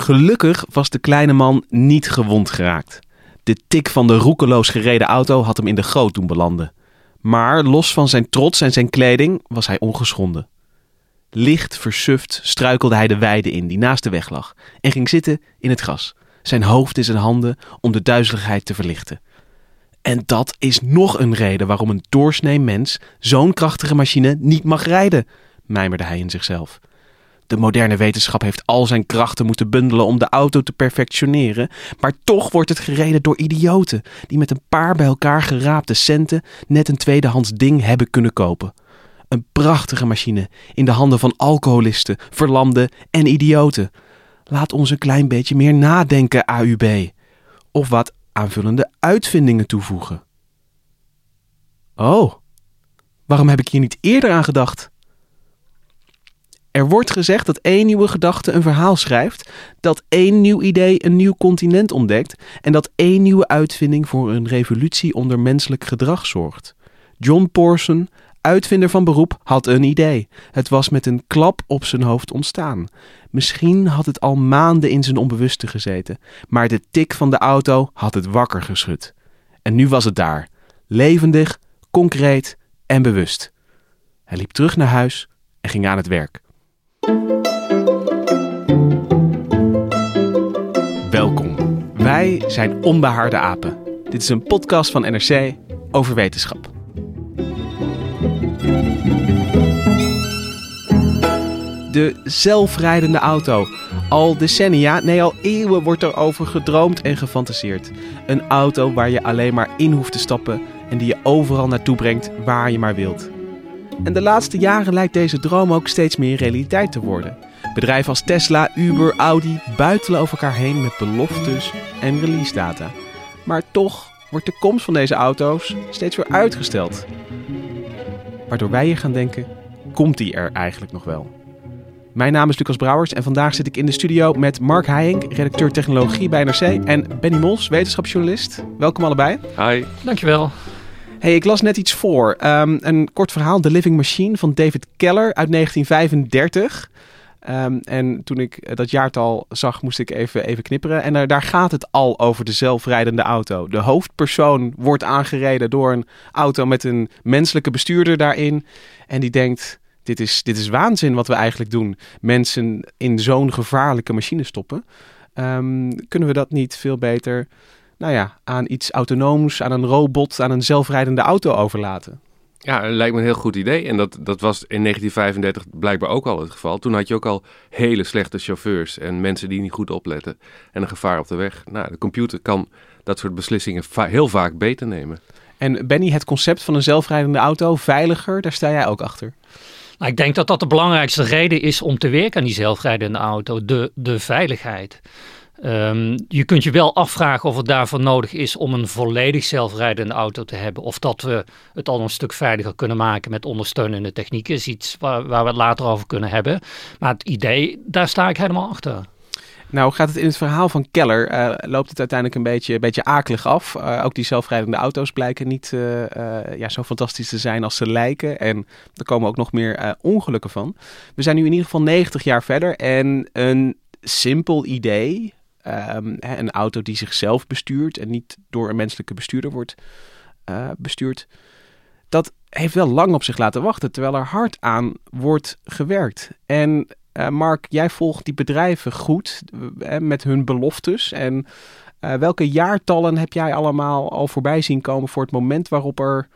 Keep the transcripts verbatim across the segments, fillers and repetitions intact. Gelukkig was de kleine man niet gewond geraakt. De tik van de roekeloos gereden auto had hem in de goot doen belanden. Maar los van zijn trots en zijn kleding was hij ongeschonden. Licht versuft struikelde hij de weide in die naast de weg lag en ging zitten in het gras. Zijn hoofd in zijn handen om de duizeligheid te verlichten. En dat is nog een reden waarom een doorsnee mens zo'n krachtige machine niet mag rijden, mijmerde hij in zichzelf. De moderne wetenschap heeft al zijn krachten moeten bundelen om de auto te perfectioneren, maar toch wordt het gereden door idioten die met een paar bij elkaar geraapte centen net een tweedehands ding hebben kunnen kopen. Een prachtige machine in de handen van alcoholisten, verlamden en idioten. Laat ons een klein beetje meer nadenken, A U B. Of wat aanvullende uitvindingen toevoegen. Oh, waarom heb ik hier niet eerder aan gedacht? Er wordt gezegd dat één nieuwe gedachte een verhaal schrijft, dat één nieuw idee een nieuw continent ontdekt en dat één nieuwe uitvinding voor een revolutie onder menselijk gedrag zorgt. John Porson, uitvinder van beroep, had een idee. Het was met een klap op zijn hoofd ontstaan. Misschien had het al maanden in zijn onbewuste gezeten, maar de tik van de auto had het wakker geschud. En nu was het daar, levendig, concreet en bewust. Hij liep terug naar huis en ging aan het werk. Welkom, wij zijn Onbehaarde Apen. Dit is een podcast van N R C over wetenschap. De zelfrijdende auto. Al decennia, nee al eeuwen wordt er over gedroomd en gefantaseerd. Een auto waar je alleen maar in hoeft te stappen en die je overal naartoe brengt waar je maar wilt. En de laatste jaren lijkt deze droom ook steeds meer realiteit te worden. Bedrijven als Tesla, Uber, Audi buitelen over elkaar heen met beloftes en release data. Maar toch wordt de komst van deze auto's steeds weer uitgesteld. Waardoor wij hier gaan denken, komt die er eigenlijk nog wel? Mijn naam is Lucas Brouwers en vandaag zit ik in de studio met Mark Heijink, redacteur technologie bij N R C, en Benny Mols, wetenschapsjournalist. Welkom allebei. Hi. Dankjewel. Hey, ik las net iets voor. Um, een kort verhaal, The Living Machine van David Keller uit negentien vijfendertig. Um, en toen ik dat jaartal zag, moest ik even, even knipperen. En er, daar gaat het al over de zelfrijdende auto. De hoofdpersoon wordt aangereden door een auto met een menselijke bestuurder daarin. En die denkt, dit is, dit is waanzin wat we eigenlijk doen. Mensen in zo'n gevaarlijke machine stoppen. Um, kunnen we dat niet veel beter, nou ja, aan iets autonooms, aan een robot, aan een zelfrijdende auto overlaten? Ja, dat lijkt me een heel goed idee. En dat, dat was in negentien vijfendertig blijkbaar ook al het geval. Toen had je ook al hele slechte chauffeurs en mensen die niet goed opletten. En een gevaar op de weg. Nou, de computer kan dat soort beslissingen va- heel vaak beter nemen. En Benny, het concept van een zelfrijdende auto, veiliger, daar sta jij ook achter. Nou, ik denk dat dat de belangrijkste reden is om te werken aan die zelfrijdende auto. De, de veiligheid. Um, je kunt je wel afvragen of het daarvoor nodig is om een volledig zelfrijdende auto te hebben. Of dat we het al een stuk veiliger kunnen maken met ondersteunende techniek. Is iets waar, waar we het later over kunnen hebben. Maar het idee, daar sta ik helemaal achter. Nou gaat het in het verhaal van Keller, uh, loopt het uiteindelijk een beetje, een beetje akelig af. Uh, ook die zelfrijdende auto's blijken niet uh, uh, ja, zo fantastisch te zijn als ze lijken. En er komen ook nog meer uh, ongelukken van. We zijn nu in ieder geval negentig jaar verder en een simpel idee. Um, een auto die zichzelf bestuurt en niet door een menselijke bestuurder wordt uh, bestuurd. Dat heeft wel lang op zich laten wachten, terwijl er hard aan wordt gewerkt. En uh, Mark, jij volgt die bedrijven goed uh, met hun beloftes. En uh, welke jaartallen heb jij allemaal al voorbij zien komen voor het moment waarop er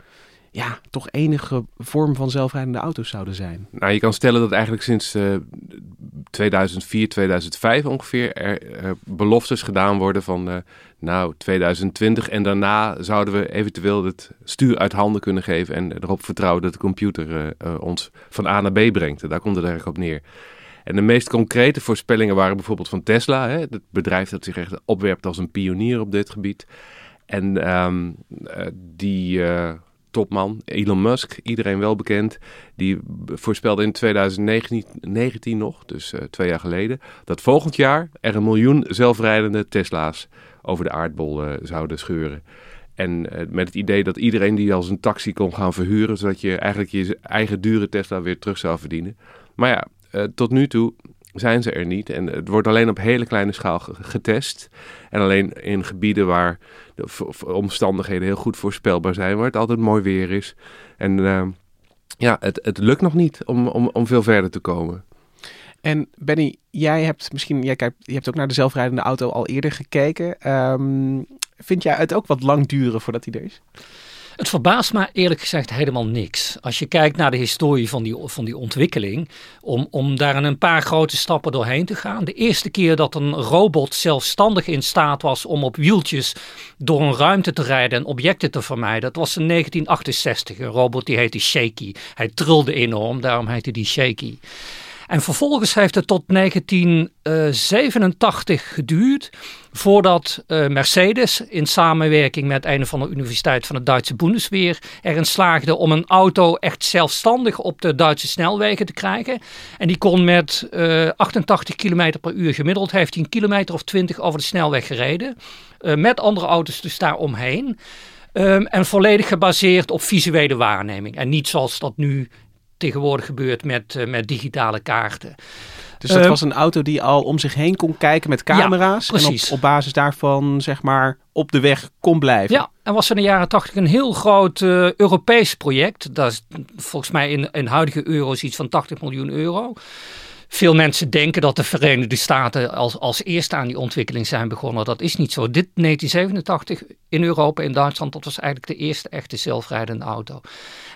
ja, toch enige vorm van zelfrijdende auto's zouden zijn? Nou, je kan stellen dat eigenlijk sinds uh, tweeduizend vier, tweeduizend vijf ongeveer er uh, beloftes gedaan worden van uh, nou tweeduizend twintig en daarna zouden we eventueel het stuur uit handen kunnen geven en erop vertrouwen dat de computer uh, uh, ons van A naar B brengt. Daar komt het eigenlijk op neer. En de meest concrete voorspellingen waren bijvoorbeeld van Tesla. Hè, het bedrijf dat zich echt opwerpt als een pionier op dit gebied. En um, uh, die uh, topman, Elon Musk, iedereen wel bekend, die voorspelde in twintig negentien nog, dus uh, twee jaar geleden, dat volgend jaar er een miljoen zelfrijdende Tesla's over de aardbol uh, zouden scheuren. En uh, met het idee dat iedereen die als een taxi kon gaan verhuren, zodat je eigenlijk je eigen dure Tesla weer terug zou verdienen. Maar ja, Uh, tot nu toe zijn ze er niet en het wordt alleen op hele kleine schaal ge- getest. En alleen in gebieden waar de v- omstandigheden heel goed voorspelbaar zijn, waar het altijd mooi weer is. En uh, ja, het, het lukt nog niet om, om, om veel verder te komen. En Benny, jij hebt misschien, jij kijkt, je hebt ook naar de zelfrijdende auto al eerder gekeken. Um, vind jij het ook wat lang duren voordat die er is? Het verbaast me eerlijk gezegd helemaal niks. Als je kijkt naar de historie van die, van die ontwikkeling, om, om daar een paar grote stappen doorheen te gaan. De eerste keer dat een robot zelfstandig in staat was om op wieltjes door een ruimte te rijden en objecten te vermijden, dat was in negentien achtenzestig. Een robot die heette Shaky. Hij trilde enorm, daarom heette die Shaky. En vervolgens heeft het tot negentien zevenentachtig geduurd voordat uh, Mercedes in samenwerking met een van de universiteiten van de Duitse Bundeswehr erin slaagde om een auto echt zelfstandig op de Duitse snelwegen te krijgen. En die kon met uh, achtentachtig kilometer per uur gemiddeld, heeft hij een kilometer of twintig over de snelweg gereden. Uh, met andere auto's dus daar omheen. Um, en volledig gebaseerd op visuele waarneming. En niet zoals dat nu tegenwoordig gebeurt met, uh, met digitale kaarten. Dus dat uh, was een auto die al om zich heen kon kijken met camera's. Ja, en op, op basis daarvan, zeg maar, op de weg kon blijven. Ja, en was in de jaren tachtig een heel groot uh, Europees project. Dat is volgens mij in, in huidige euro's iets van tachtig miljoen euro. Veel mensen denken dat de Verenigde Staten als, als eerste aan die ontwikkeling zijn begonnen. Dat is niet zo. Dit negentien zevenentachtig in Europa, in Duitsland, dat was eigenlijk de eerste echte zelfrijdende auto.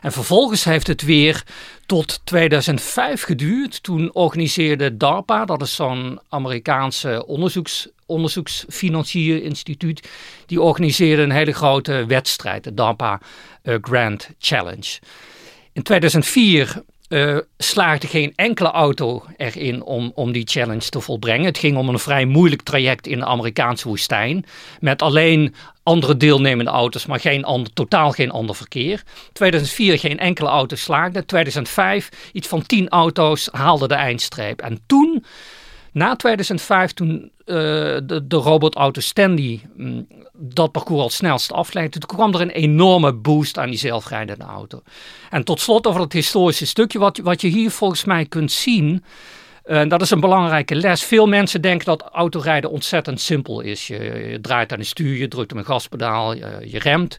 En vervolgens heeft het weer tot tweeduizend vijf geduurd. Toen organiseerde DARPA, dat is zo'n Amerikaanse onderzoeks, onderzoeksfinancierinstituut, die organiseerde een hele grote wedstrijd, de DARPA uh, Grand Challenge. In tweeduizend vier... Uh, slaagde geen enkele auto erin om, om die challenge te volbrengen. Het ging om een vrij moeilijk traject in de Amerikaanse woestijn, met alleen andere deelnemende auto's, maar geen ander, totaal geen ander verkeer. tweeduizend vier geen enkele auto slaagde. tweeduizend vijf iets van tien auto's haalden de eindstreep. En toen, na tweeduizend vijf, toen uh, de, de robotauto Stanley mm, dat parcours al snelst afleidde, toen kwam er een enorme boost aan die zelfrijdende auto. En tot slot over het historische stukje, wat, wat je hier volgens mij kunt zien, uh, dat is een belangrijke les. Veel mensen denken dat autorijden ontzettend simpel is. Je, je draait aan het stuur, je drukt op een gaspedaal, je, je remt.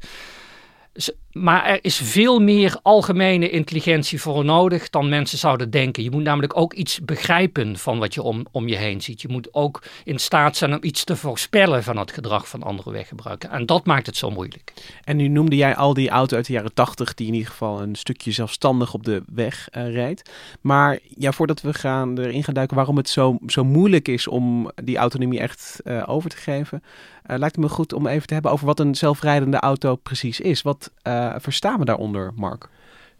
Maar er is veel meer algemene intelligentie voor nodig dan mensen zouden denken. Je moet namelijk ook iets begrijpen van wat je om, om je heen ziet. Je moet ook in staat zijn om iets te voorspellen van het gedrag van andere weggebruikers. En dat maakt het zo moeilijk. En nu noemde jij al die auto uit de jaren tachtig die in ieder geval een stukje zelfstandig op de weg uh, rijdt. Maar ja, voordat we gaan erin gaan duiken waarom het zo, zo moeilijk is om die autonomie echt uh, over te geven, Uh, lijkt het me goed om even te hebben over wat een zelfrijdende auto precies is. Wat uh, verstaan we daaronder, Mark?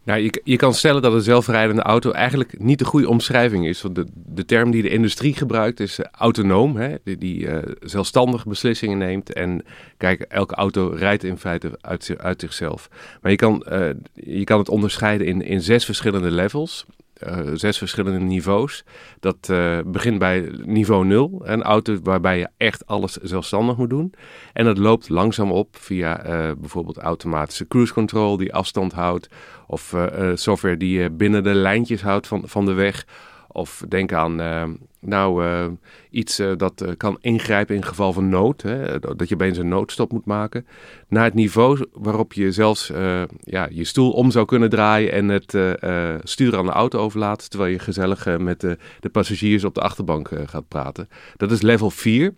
Nou, je, je kan stellen dat een zelfrijdende auto eigenlijk niet de goede omschrijving is. Want de, de term die de industrie gebruikt is uh, autonoom, hè, die, die uh, zelfstandig beslissingen neemt. En kijk, elke auto rijdt in feite uit, uit zichzelf. Maar je kan, uh, je kan het onderscheiden in, in zes verschillende levels. Uh, zes verschillende niveaus. Dat uh, begint bij niveau nul. Een auto waarbij je echt alles zelfstandig moet doen. En dat loopt langzaam op via uh, bijvoorbeeld automatische cruise control die afstand houdt. Of uh, uh, software die je binnen de lijntjes houdt van, van de weg. Of denk aan uh, nou, uh, iets uh, dat uh, kan ingrijpen in geval van nood. Hè, dat je opeens een noodstop moet maken. Naar het niveau waarop je zelfs uh, ja, je stoel om zou kunnen draaien en het uh, uh, sturen aan de auto overlaat, terwijl je gezellig uh, met de, de passagiers op de achterbank uh, gaat praten. Dat is level vier.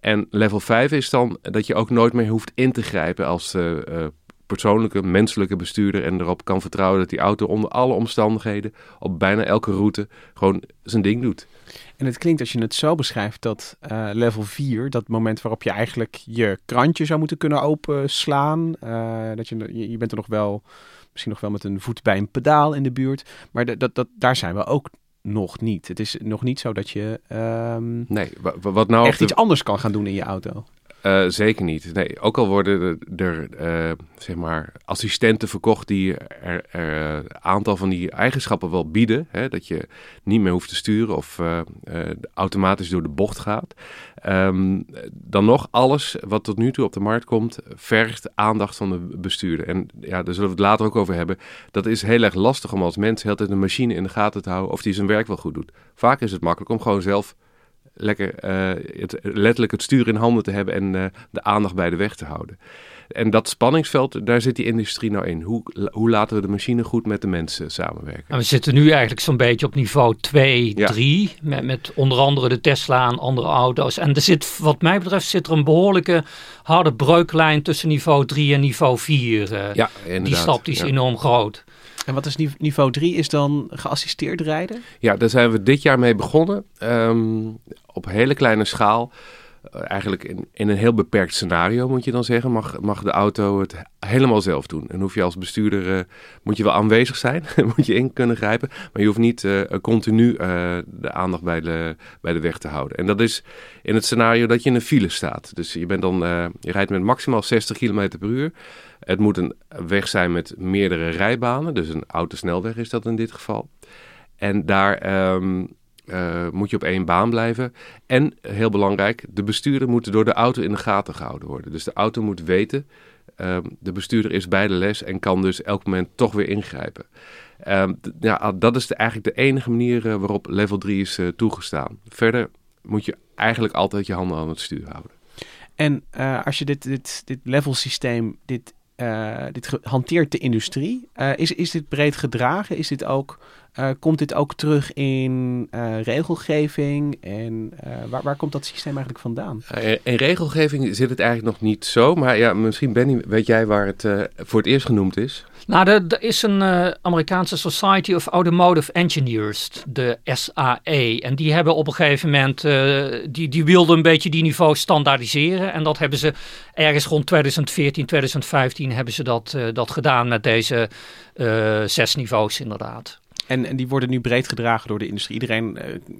En level vijf is dan dat je ook nooit meer hoeft in te grijpen als uh, uh, persoonlijke, menselijke bestuurder en erop kan vertrouwen dat die auto onder alle omstandigheden op bijna elke route gewoon zijn ding doet. En het klinkt als je het zo beschrijft dat uh, level vier, dat moment waarop je eigenlijk je krantje zou moeten kunnen openslaan. Uh, dat je, je bent er nog wel, misschien nog wel met een voet bij een pedaal in de buurt. Maar dat, dat, dat, daar zijn we ook nog niet. Het is nog niet zo dat je um, nee, w- wat nou echt de... iets anders kan gaan doen in je auto. Uh, zeker niet. Nee, ook al worden er uh, zeg maar assistenten verkocht die er, er een aantal van die eigenschappen wel bieden. Hè, dat je niet meer hoeft te sturen of uh, uh, automatisch door de bocht gaat. Um, dan nog, alles wat tot nu toe op de markt komt, vergt aandacht van de bestuurder. En ja, daar zullen we het later ook over hebben. Dat is heel erg lastig om als mens de hele tijd een machine in de gaten te houden of die zijn werk wel goed doet. Vaak is het makkelijk om gewoon zelf... lekker uh, het, letterlijk het stuur in handen te hebben en uh, de aandacht bij de weg te houden. En dat spanningsveld, daar zit die industrie nou in. Hoe, hoe laten we de machine goed met de mensen samenwerken? En we zitten nu eigenlijk zo'n beetje op niveau twee, ja. drie, met, met onder andere de Tesla en andere auto's. En er zit, wat mij betreft, zit er een behoorlijke harde breuklijn tussen niveau drie en niveau vier. Uh, ja, inderdaad. Die stap die is ja. enorm groot. En wat is niveau drie? Is dan geassisteerd rijden? Ja, daar zijn we dit jaar mee begonnen. Um, op hele kleine schaal. Uh, eigenlijk in, in een heel beperkt scenario moet je dan zeggen. Mag, mag de auto het helemaal zelf doen. En hoef je als bestuurder, uh, moet je wel aanwezig zijn. Moet je in kunnen grijpen. Maar je hoeft niet uh, continu uh, de aandacht bij de, bij de weg te houden. En dat is in het scenario dat je in een file staat. Dus je, bent dan, uh, je rijdt met maximaal zestig kilometer per uur. Het moet een weg zijn met meerdere rijbanen. Dus een autosnelweg is dat in dit geval. En daar um, uh, moet je op één baan blijven. En, heel belangrijk, de bestuurder moet door de auto in de gaten gehouden worden. Dus de auto moet weten, um, de bestuurder is bij de les en kan dus elk moment toch weer ingrijpen. Um, d- ja, dat is de, eigenlijk de enige manier uh, waarop level drie is uh, toegestaan. Verder moet je eigenlijk altijd je handen aan het stuur houden. En uh, als je dit, dit, dit level systeem... Dit... Uh, dit ge- hanteert de industrie. Uh, is, is dit breed gedragen? Is dit ook, uh, komt dit ook terug in uh, regelgeving? En uh, waar, waar komt dat systeem eigenlijk vandaan? Uh, in regelgeving zit het eigenlijk nog niet zo. Maar ja, misschien Benny, weet jij waar het uh, voor het eerst genoemd is? Nou, er, er is een uh, Amerikaanse Society of Automotive Engineers, de S A E. En die hebben op een gegeven moment, uh, die, die wilden een beetje die niveau standaardiseren. En dat hebben ze ergens rond twintig veertien, twintig vijftien hebben ze dat, uh, dat gedaan met deze uh, zes niveaus inderdaad. En, en die worden nu breed gedragen door de industrie. Iedereen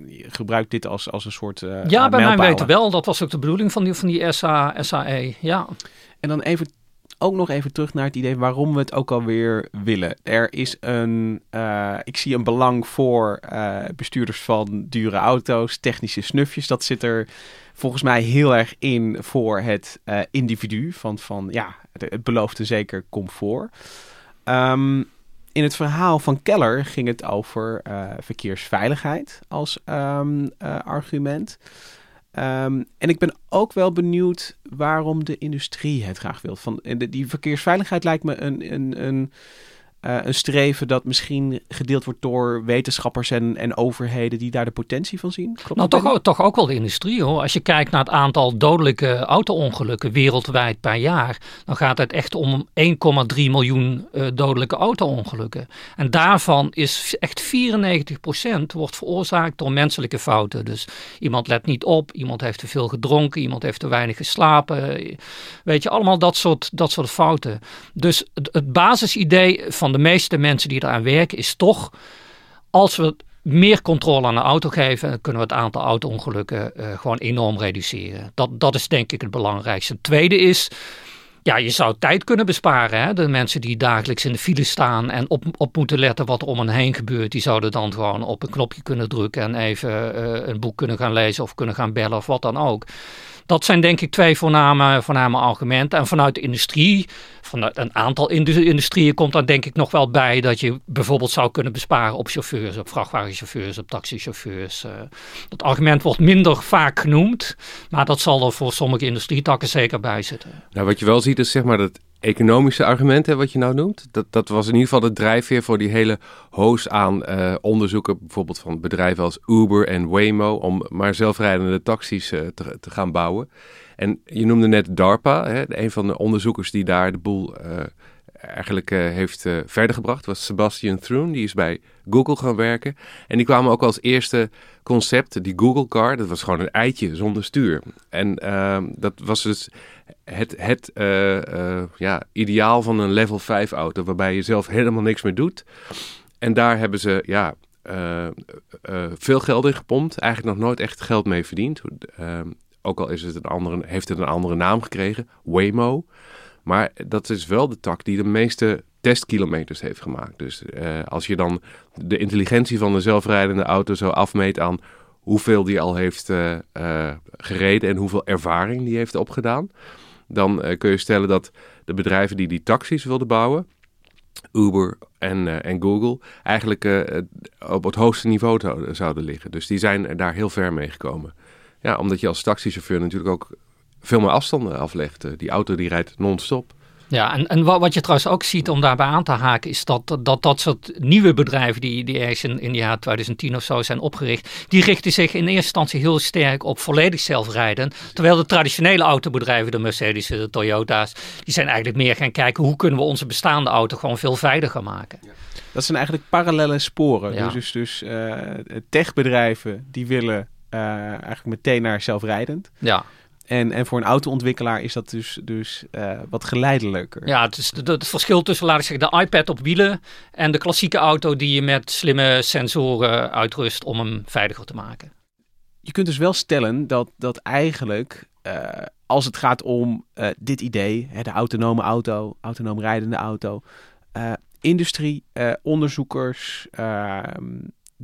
uh, gebruikt dit als, als een soort uh, ja, mijlpalen. Bij mijn weten wel. Dat was ook de bedoeling van die, van die S A E. Ja. En dan even... ook nog even terug naar het idee waarom we het ook alweer willen. Er is een, uh, ik zie een belang voor uh, bestuurders van dure auto's, technische snufjes. Dat zit er volgens mij heel erg in voor het uh, individu van, van ja, het belooft een zeker comfort. Um, in het verhaal van Keller ging het over uh, verkeersveiligheid als um, uh, argument. Um, en ik ben ook wel benieuwd waarom de industrie het graag wil. Van, de, die verkeersveiligheid lijkt me een, een, een, uh, een streven dat misschien gedeeld wordt door wetenschappers en, en overheden die daar de potentie van zien. Klopt nou, toch, ook, toch ook wel de industrie hoor. Als je kijkt naar het aantal dodelijke auto-ongelukken wereldwijd per jaar, dan gaat het echt om één komma drie miljoen uh, dodelijke auto-ongelukken. En daarvan is echt vierennegentig procent wordt veroorzaakt door menselijke fouten. Dus iemand let niet op, iemand heeft te veel gedronken, iemand heeft te weinig geslapen. Weet je, allemaal dat soort, dat soort fouten. Dus het, het basisidee van de meeste mensen die eraan werken is toch, als we meer controle aan de auto geven, kunnen we het aantal auto-ongelukken uh, gewoon enorm reduceren. Dat, dat is denk ik het belangrijkste. Het tweede is, ja, je zou tijd kunnen besparen. Hè? De mensen die dagelijks in de file staan en op, op moeten letten wat er om hen heen gebeurt, die zouden dan gewoon op een knopje kunnen drukken en even uh, een boek kunnen gaan lezen of kunnen gaan bellen of wat dan ook. Dat zijn denk ik twee voorname, voorname argumenten. En vanuit de industrie, vanuit een aantal industrieën komt daar denk ik nog wel bij dat je bijvoorbeeld zou kunnen besparen op chauffeurs, op vrachtwagenchauffeurs, op taxichauffeurs. Dat argument wordt minder vaak genoemd, maar dat zal er voor sommige industrietakken zeker bij zitten. Nou, wat je wel ziet is zeg maar dat economische argument, hè, wat je nou noemt, dat, dat was in ieder geval de drijfveer voor die hele hoos aan uh, onderzoeken, bijvoorbeeld van bedrijven als Uber en Waymo, om maar zelfrijdende taxis uh, te, te gaan bouwen. En je noemde net DARPA, hè, een van de onderzoekers die daar de boel uh, eigenlijk uh, heeft uh, verder gebracht, was Sebastian Thrun, die is bij Google gaan werken. En die kwamen ook als eerste concept, die Google Car, dat was gewoon een eitje zonder stuur. En uh, dat was dus het, het uh, uh, ja, ideaal van een level vijf auto, waarbij je zelf helemaal niks meer doet. En daar hebben ze ja, uh, uh, veel geld in gepompt. Eigenlijk nog nooit echt geld mee verdiend. Uh, ook al is het een andere, heeft het een andere naam gekregen. Waymo. Maar dat is wel de tak die de meeste testkilometers heeft gemaakt. Dus uh, als je dan de intelligentie van de zelfrijdende auto zo afmeet aan hoeveel die al heeft uh, uh, gereden en hoeveel ervaring die heeft opgedaan, dan uh, kun je stellen dat de bedrijven die die taxis wilden bouwen, Uber en, uh, en Google, eigenlijk uh, op het hoogste niveau zouden, zouden liggen. Dus die zijn daar heel ver mee gekomen. Ja, omdat je als taxichauffeur natuurlijk ook veel meer afstanden aflegt. Uh, die auto die rijdt non-stop. Ja, en, en wat je trouwens ook ziet om daarbij aan te haken is dat dat, dat soort nieuwe bedrijven die, die ergens in, in de jaren twintig tien of zo zijn opgericht, die richten zich in eerste instantie heel sterk op volledig zelfrijden. Terwijl de traditionele autobedrijven, de Mercedes, de Toyota's, die zijn eigenlijk meer gaan kijken hoe kunnen we onze bestaande auto gewoon veel veiliger maken. Ja. Dat zijn eigenlijk parallele sporen. Ja. Dus, dus, dus uh, techbedrijven die willen uh, eigenlijk meteen naar zelfrijdend. Ja. En, en voor een autoontwikkelaar is dat dus, dus uh, wat geleidelijker. Ja, het, is de, de, het verschil tussen, laat ik zeggen, de iPad op wielen en de klassieke auto die je met slimme sensoren uitrust om hem veiliger te maken. Je kunt dus wel stellen dat, dat eigenlijk, uh, als het gaat om uh, dit idee, hè, de autonome auto, autonoom rijdende auto, uh, industrie, uh, onderzoekers, uh,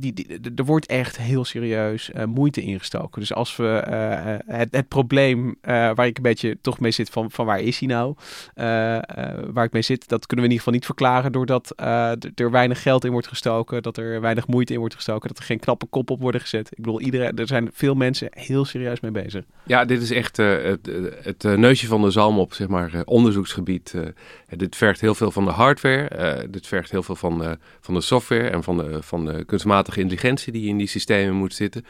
Die, die, er wordt echt heel serieus uh, moeite ingestoken. Dus als we uh, het, het probleem uh, waar ik een beetje toch mee zit van, van waar is hij nou? Uh, uh, waar ik mee zit, dat kunnen we in ieder geval niet verklaren doordat uh, d- er weinig geld in wordt gestoken, dat er weinig moeite in wordt gestoken, dat er geen knappe kop op worden gezet. Ik bedoel, iedereen, er zijn veel mensen heel serieus mee bezig. Ja, dit is echt uh, het, het uh, neusje van de zalm op zeg maar uh, onderzoeksgebied. Uh, dit vergt heel veel van de hardware. Uh, dit vergt heel veel van, uh, van de software en van de, van de kunstmatige intelligentie die in die systemen moet zitten.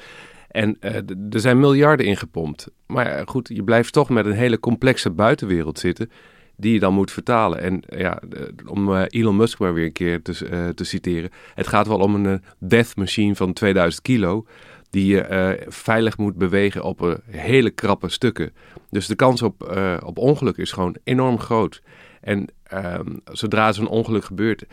En uh, d- er zijn miljarden ingepompt. Maar uh, goed, je blijft toch met een hele complexe buitenwereld zitten die je dan moet vertalen. En uh, ja, d- om uh, Elon Musk maar weer een keer te, uh, te citeren. Het gaat wel om een uh, death machine van tweeduizend kilo die je uh, veilig moet bewegen op uh, hele krappe stukken. Dus de kans op, uh, op ongeluk is gewoon enorm groot. En uh, zodra zo'n ongeluk gebeurt,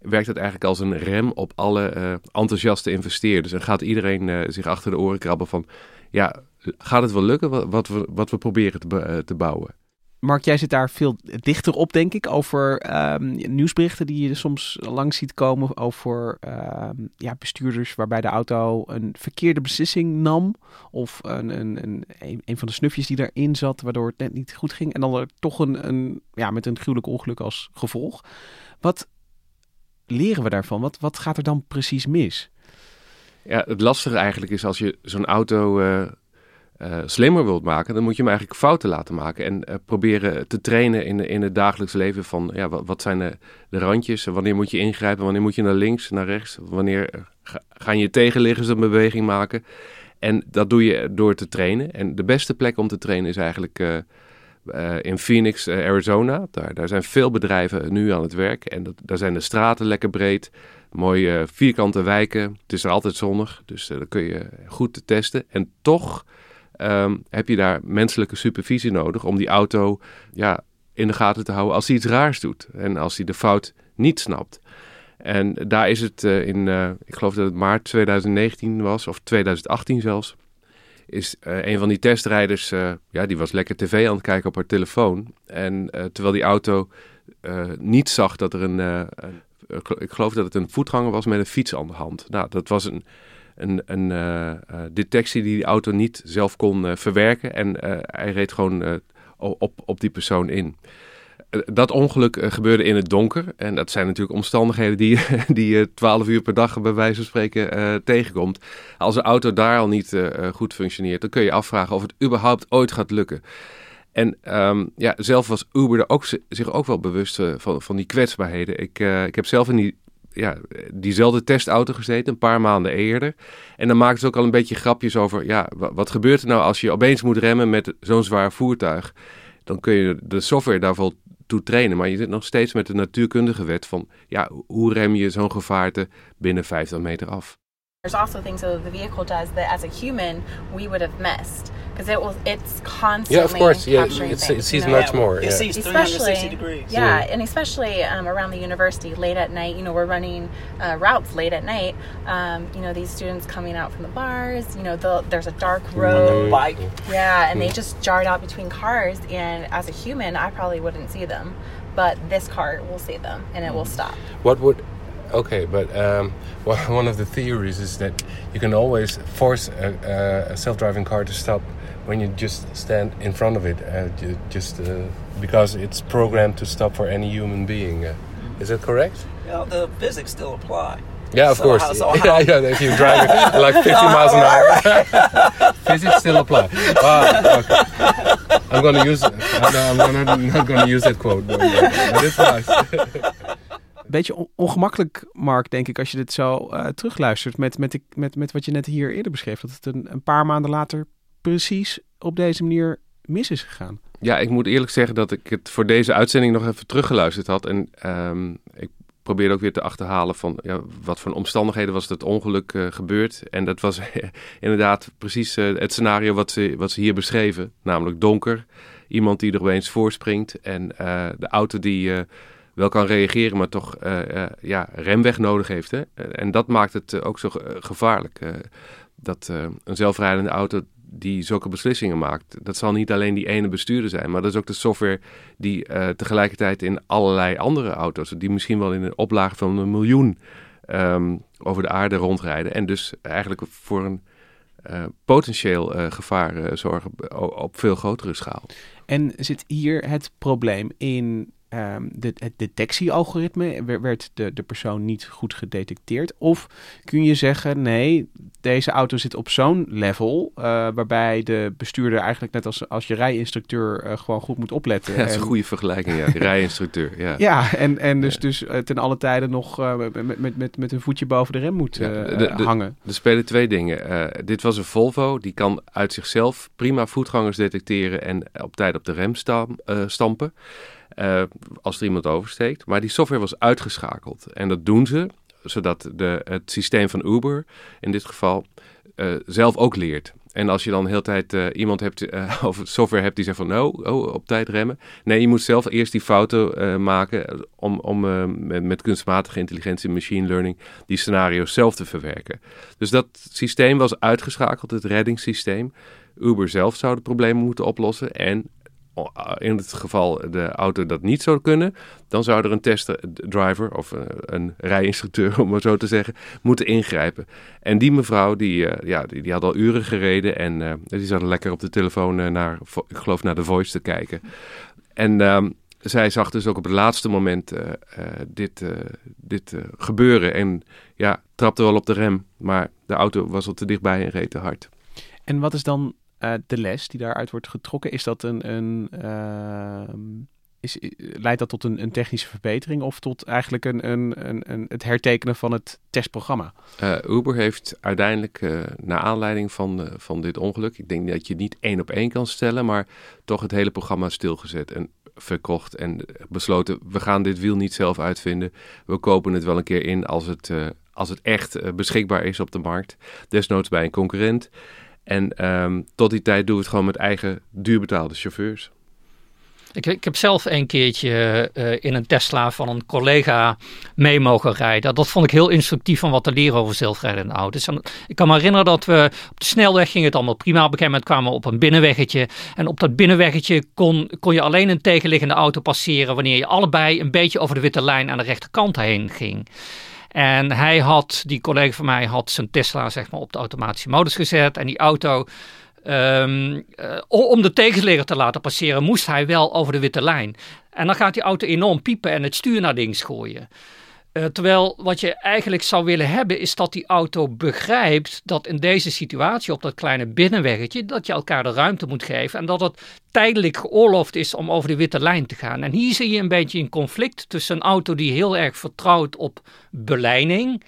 werkt het eigenlijk als een rem op alle uh, enthousiaste investeerders. En gaat iedereen uh, zich achter de oren krabben van, ja, gaat het wel lukken wat, wat, we, wat we proberen te, uh, te bouwen? Mark, jij zit daar veel dichter op, denk ik, over uh, nieuwsberichten die je soms langs ziet komen over uh, ja, bestuurders waarbij de auto een verkeerde beslissing nam of een, een, een, een van de snufjes die daarin zat, waardoor het net niet goed ging en dan er toch een, een ja, met een gruwelijk ongeluk als gevolg. Wat leren we daarvan? Wat, wat gaat er dan precies mis? Ja, het lastige eigenlijk is als je zo'n auto uh, uh, slimmer wilt maken, dan moet je hem eigenlijk fouten laten maken en uh, proberen te trainen in, in het dagelijks leven van ja, wat, wat zijn de, de randjes? Wanneer moet je ingrijpen? Wanneer moet je naar links, naar rechts? Wanneer ga, gaan je tegenliggers een beweging maken? En dat doe je door te trainen. En de beste plek om te trainen is eigenlijk Uh, Uh, in Phoenix, uh, Arizona. Daar, daar zijn veel bedrijven nu aan het werk. En dat, daar zijn de straten lekker breed. Mooie uh, vierkante wijken. Het is er altijd zonnig. Dus uh, dat kun je goed testen. En toch um, heb je daar menselijke supervisie nodig om die auto ja, in de gaten te houden als hij iets raars doet. En als hij de fout niet snapt. En daar is het uh, in, uh, ik geloof dat het maart twintig negentien was, of twintig achttien zelfs, is uh, een van die testrijders, uh, ja, die was lekker tv aan het kijken op haar telefoon. En uh, terwijl die auto uh, niet zag dat er een, uh, een, ik geloof dat het een voetganger was met een fiets aan de hand. Nou, dat was een, een, een uh, detectie die de auto niet zelf kon uh, verwerken. En uh, hij reed gewoon uh, op, op die persoon in. Uh, dat ongeluk uh, gebeurde in het donker. En dat zijn natuurlijk omstandigheden die je die, uh, twaalf uur per dag bij wijze van spreken uh, tegenkomt. Als een auto daar al niet uh, goed functioneert, dan kun je afvragen of het überhaupt ooit gaat lukken. En um, ja, zelf was Uber er ook, zich ook wel bewust uh, van, van die kwetsbaarheden. Ik, uh, ik heb zelf in die, ja, diezelfde testauto gezeten, een paar maanden eerder. En dan maakten ze ook al een beetje grapjes over, ja, wat, wat gebeurt er nou als je opeens moet remmen met zo'n zwaar voertuig? Dan kun je de software daarvoor toe trainen, maar je zit nog steeds met de natuurkundige wet van, ja, hoe rem je zo'n gevaarte binnen vijftig meter af? There's also things that the vehicle does that as a human we would have missed. because it will, it's constantly yeah, of course. Yeah, capturing it, things, it sees you know? much more. It yeah. sees three hundred sixty degrees. Yeah, mm. and especially um, around the university, late at night, you know, we're running uh, routes late at night. Um, you know, these students coming out from the bars, you know, the, there's a dark road. On the bike. Yeah, and mm. they just jarred out between cars. And as a human, I probably wouldn't see them. But this car will see them, and it will stop. What would... Okay, but um, well, one of the theories is that you can always force a, a self-driving car to stop when you just stand in front of it, uh, just uh, because it's programmed to stop for any human being. Uh, is that correct? Yeah, the physics still apply. Yeah, of so course. How, so how? Yeah, yeah, if you drive it like fifty miles an hour, physics still apply. Wow, okay. I'm gonna use. It. I'm gonna, not gonna use that quote. But that's nice. Beetje ongemakkelijk, Mark, denk ik, als je dit zo uh, terugluistert met, met, de, met, met wat je net hier eerder beschreef. Dat het een, een paar maanden later precies op deze manier mis is gegaan. Ja, ik moet eerlijk zeggen dat ik het voor deze uitzending nog even teruggeluisterd had. En um, ik probeerde ook weer te achterhalen van ja, wat voor omstandigheden was dat ongeluk uh, gebeurd. En dat was inderdaad precies uh, het scenario wat ze, wat ze hier beschreven. Namelijk donker, iemand die er opeens voorspringt en uh, de auto die... Uh, wel kan reageren, maar toch uh, uh, ja, remweg nodig heeft. Hè? En dat maakt het uh, ook zo ge- gevaarlijk. Uh, dat uh, een zelfrijdende auto die zulke beslissingen maakt, dat zal niet alleen die ene bestuurder zijn, maar dat is ook de software die uh, tegelijkertijd in allerlei andere auto's, die misschien wel in een oplage van een miljoen um, over de aarde rondrijden. En dus eigenlijk voor een uh, potentieel uh, gevaar uh, zorgen op veel grotere schaal. En zit hier het probleem in... Um, de, het detectiealgoritme, werd de, de persoon niet goed gedetecteerd? Of kun je zeggen, nee, deze auto zit op zo'n level... Uh, waarbij de bestuurder eigenlijk net als, als je rijinstructeur uh, gewoon goed moet opletten. Ja, dat is en... een goede vergelijking, ja. Rijinstructeur, ja. Ja, en, en dus, dus uh, ten alle tijde nog uh, met, met, met, met een voetje boven de rem moet uh, ja, de, de, hangen. Er spelen twee dingen. Uh, dit was een Volvo, die kan uit zichzelf prima voetgangers detecteren... en op tijd op de rem stam, uh, stampen. Uh, als er iemand oversteekt. Maar die software was uitgeschakeld. En dat doen ze, zodat de, het systeem van Uber in dit geval uh, zelf ook leert. En als je dan de hele tijd uh, iemand hebt, uh, of software hebt die zegt van no, oh, op tijd remmen. Nee, je moet zelf eerst die fouten uh, maken om, om uh, met, met kunstmatige intelligentie en machine learning die scenario's zelf te verwerken. Dus dat systeem was uitgeschakeld, het reddingssysteem. Uber zelf zou de problemen moeten oplossen en... in het geval de auto dat niet zou kunnen... dan zou er een testdriver of een rijinstructeur, om maar zo te zeggen... moeten ingrijpen. En die mevrouw, die, uh, ja, die, die had al uren gereden... en uh, die zat lekker op de telefoon uh, naar, ik geloof, naar The Voice te kijken. En um, zij zag dus ook op het laatste moment uh, uh, dit, uh, dit uh, gebeuren... en ja, trapte wel op de rem, maar de auto was al te dichtbij en reed te hard. En wat is dan... Uh, de les die daaruit wordt getrokken, is dat een, een uh, is, leidt dat tot een, een technische verbetering of tot eigenlijk een, een, een, een, het hertekenen van het testprogramma? Uh, Uber heeft uiteindelijk, uh, naar aanleiding van, uh, van dit ongeluk, ik denk dat je niet één op één kan stellen, maar toch het hele programma stilgezet en verkocht en besloten, we gaan dit wiel niet zelf uitvinden, we kopen het wel een keer in als het, uh, als het echt uh, beschikbaar is op de markt, desnoods bij een concurrent. En um, tot die tijd doen we het gewoon met eigen duurbetaalde chauffeurs. Ik, ik heb zelf een keertje uh, in een Tesla van een collega mee mogen rijden. Dat vond ik heel instructief van wat te leren over zelfrijdende auto's. En ik kan me herinneren dat we op de snelweg ging het allemaal prima. Op een gegeven moment kwamen we op een binnenweggetje. En op dat binnenweggetje kon, kon je alleen een tegenliggende auto passeren... wanneer je allebei een beetje over de witte lijn aan de rechterkant heen ging. En hij had, die collega van mij had zijn Tesla zeg maar op de automatische modus gezet. En die auto, um, uh, om de tegenligger te laten passeren, moest hij wel over de witte lijn. En dan gaat die auto enorm piepen en het stuur naar links gooien. Uh, terwijl wat je eigenlijk zou willen hebben is dat die auto begrijpt dat in deze situatie op dat kleine binnenweggetje dat je elkaar de ruimte moet geven en dat het tijdelijk geoorloofd is om over de witte lijn te gaan. En hier zie je een beetje een conflict tussen een auto die heel erg vertrouwt op beleiding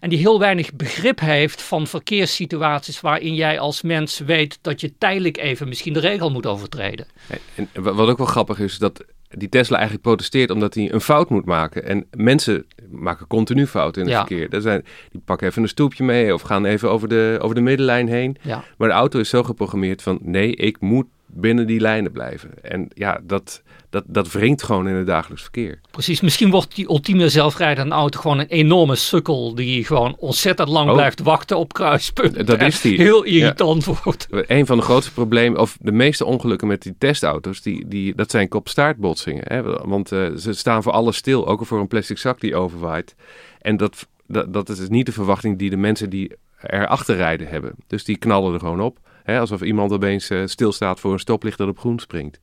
en die heel weinig begrip heeft van verkeerssituaties waarin jij als mens weet dat je tijdelijk even misschien de regel moet overtreden. En wat ook wel grappig is, dat die Tesla eigenlijk protesteert omdat hij een fout moet maken. En mensen maken continu fouten in het ja. verkeer. Er zijn, die pakken even een stoepje mee of gaan even over de, over de middenlijn heen. Ja. Maar de auto is zo geprogrammeerd van nee, ik moet binnen die lijnen blijven. En ja, dat, dat, dat wringt gewoon in het dagelijks verkeer. Precies, misschien wordt die ultieme zelfrijdende auto gewoon een enorme sukkel die gewoon ontzettend lang oh. blijft wachten op kruispunten. Dat is die. Heel irritant ja. wordt. Een van de grootste problemen, of de meeste ongelukken met die testauto's, die, die, dat zijn kop-staartbotsingen. Hè? Want uh, ze staan voor alles stil, ook voor een plastic zak die overwaait. En dat, dat, dat is niet de verwachting die de mensen die erachter rijden hebben. Dus die knallen er gewoon op. He, alsof iemand opeens uh, stilstaat voor een stoplicht dat op groen springt.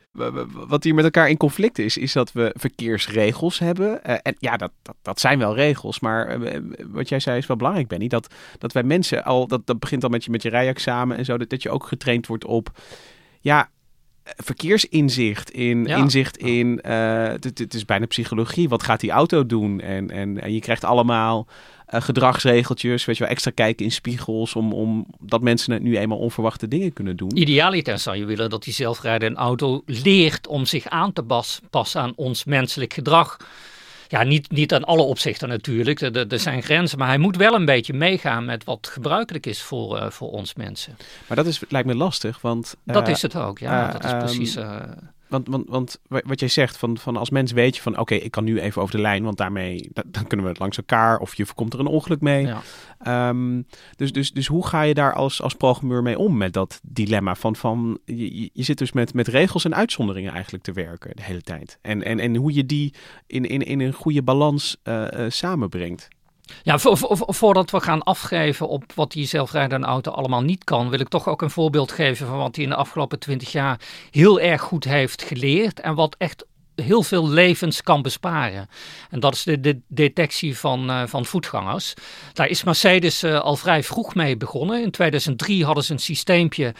Wat hier met elkaar in conflict is, is dat we verkeersregels hebben. Uh, en ja, dat, dat, dat zijn wel regels. Maar uh, wat jij zei is wel belangrijk, Benny. Dat, dat wij mensen al, dat, dat begint al met je, met je rijexamen en zo. Dat, dat je ook getraind wordt op, ja, verkeersinzicht. In, ja. Inzicht in, uh, het, het is bijna psychologie. Wat gaat die auto doen? En, en, en je krijgt allemaal... Uh, gedragsregeltjes, weet je wel, extra kijken in spiegels, om, om dat mensen het nu eenmaal onverwachte dingen kunnen doen. Idealiter zou je willen dat die zelfrijdende auto leert om zich aan te bas, passen aan ons menselijk gedrag. Ja, niet, niet aan alle opzichten natuurlijk, er, er zijn grenzen, maar hij moet wel een beetje meegaan met wat gebruikelijk is voor, uh, voor ons mensen. Maar dat is, lijkt me lastig, want... Uh, dat is het ook, ja, uh, dat is um, precies... Uh, Want, want, want wat jij zegt, van, van als mens weet je van... oké, okay, ik kan nu even over de lijn, want daarmee da, dan kunnen we het langs elkaar... of je voorkomt er een ongeluk mee. Ja. Um, dus, dus, dus hoe ga je daar als, als programmeur mee om met dat dilemma? Van, van, je, je zit dus met, met regels en uitzonderingen eigenlijk te werken de hele tijd. En, en, en hoe je die in, in, in een goede balans uh, uh, samenbrengt. Ja, voor, voor, voordat we gaan afgeven op wat die zelfrijdende auto allemaal niet kan, wil ik toch ook een voorbeeld geven van wat hij in de afgelopen twintig jaar heel erg goed heeft geleerd en wat echt heel veel levens kan besparen. En dat is de, de detectie van, uh, van voetgangers. Daar is Mercedes uh, al vrij vroeg mee begonnen. In tweeduizend drie hadden ze een systeempje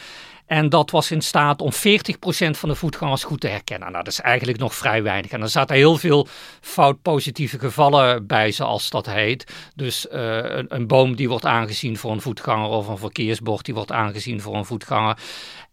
en dat was in staat om veertig procent van de voetgangers goed te herkennen. Nou, dat is eigenlijk nog vrij weinig. En er zaten heel veel foutpositieve gevallen bij, zoals dat heet. Dus uh, een, een boom die wordt aangezien voor een voetganger, of een verkeersbord die wordt aangezien voor een voetganger.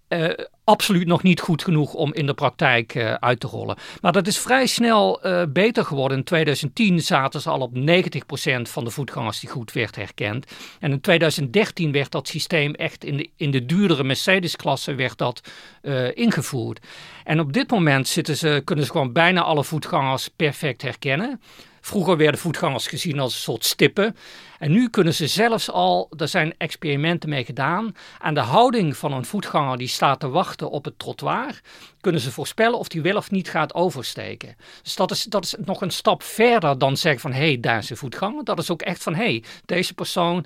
Uh, absoluut nog niet goed genoeg om in de praktijk uh, uit te rollen. Maar dat is vrij snel uh, beter geworden. In tweeduizend tien zaten ze al op negentig procent van de voetgangers die goed werd herkend. En in tweeduizend dertien werd dat systeem echt in de, in de duurdere Mercedes-klasse werd dat uh, ingevoerd. En op dit moment zitten ze, kunnen ze gewoon bijna alle voetgangers perfect herkennen. Vroeger werden voetgangers gezien als een soort stippen. En nu kunnen ze zelfs al, daar zijn experimenten mee gedaan, aan de houding van een voetganger die staat te wachten op het trottoir, kunnen ze voorspellen of die wel of niet gaat oversteken. Dus dat is, dat is nog een stap verder dan zeggen van, hé, hey, daar is een voetganger. Dat is ook echt van, hé, hey, deze persoon,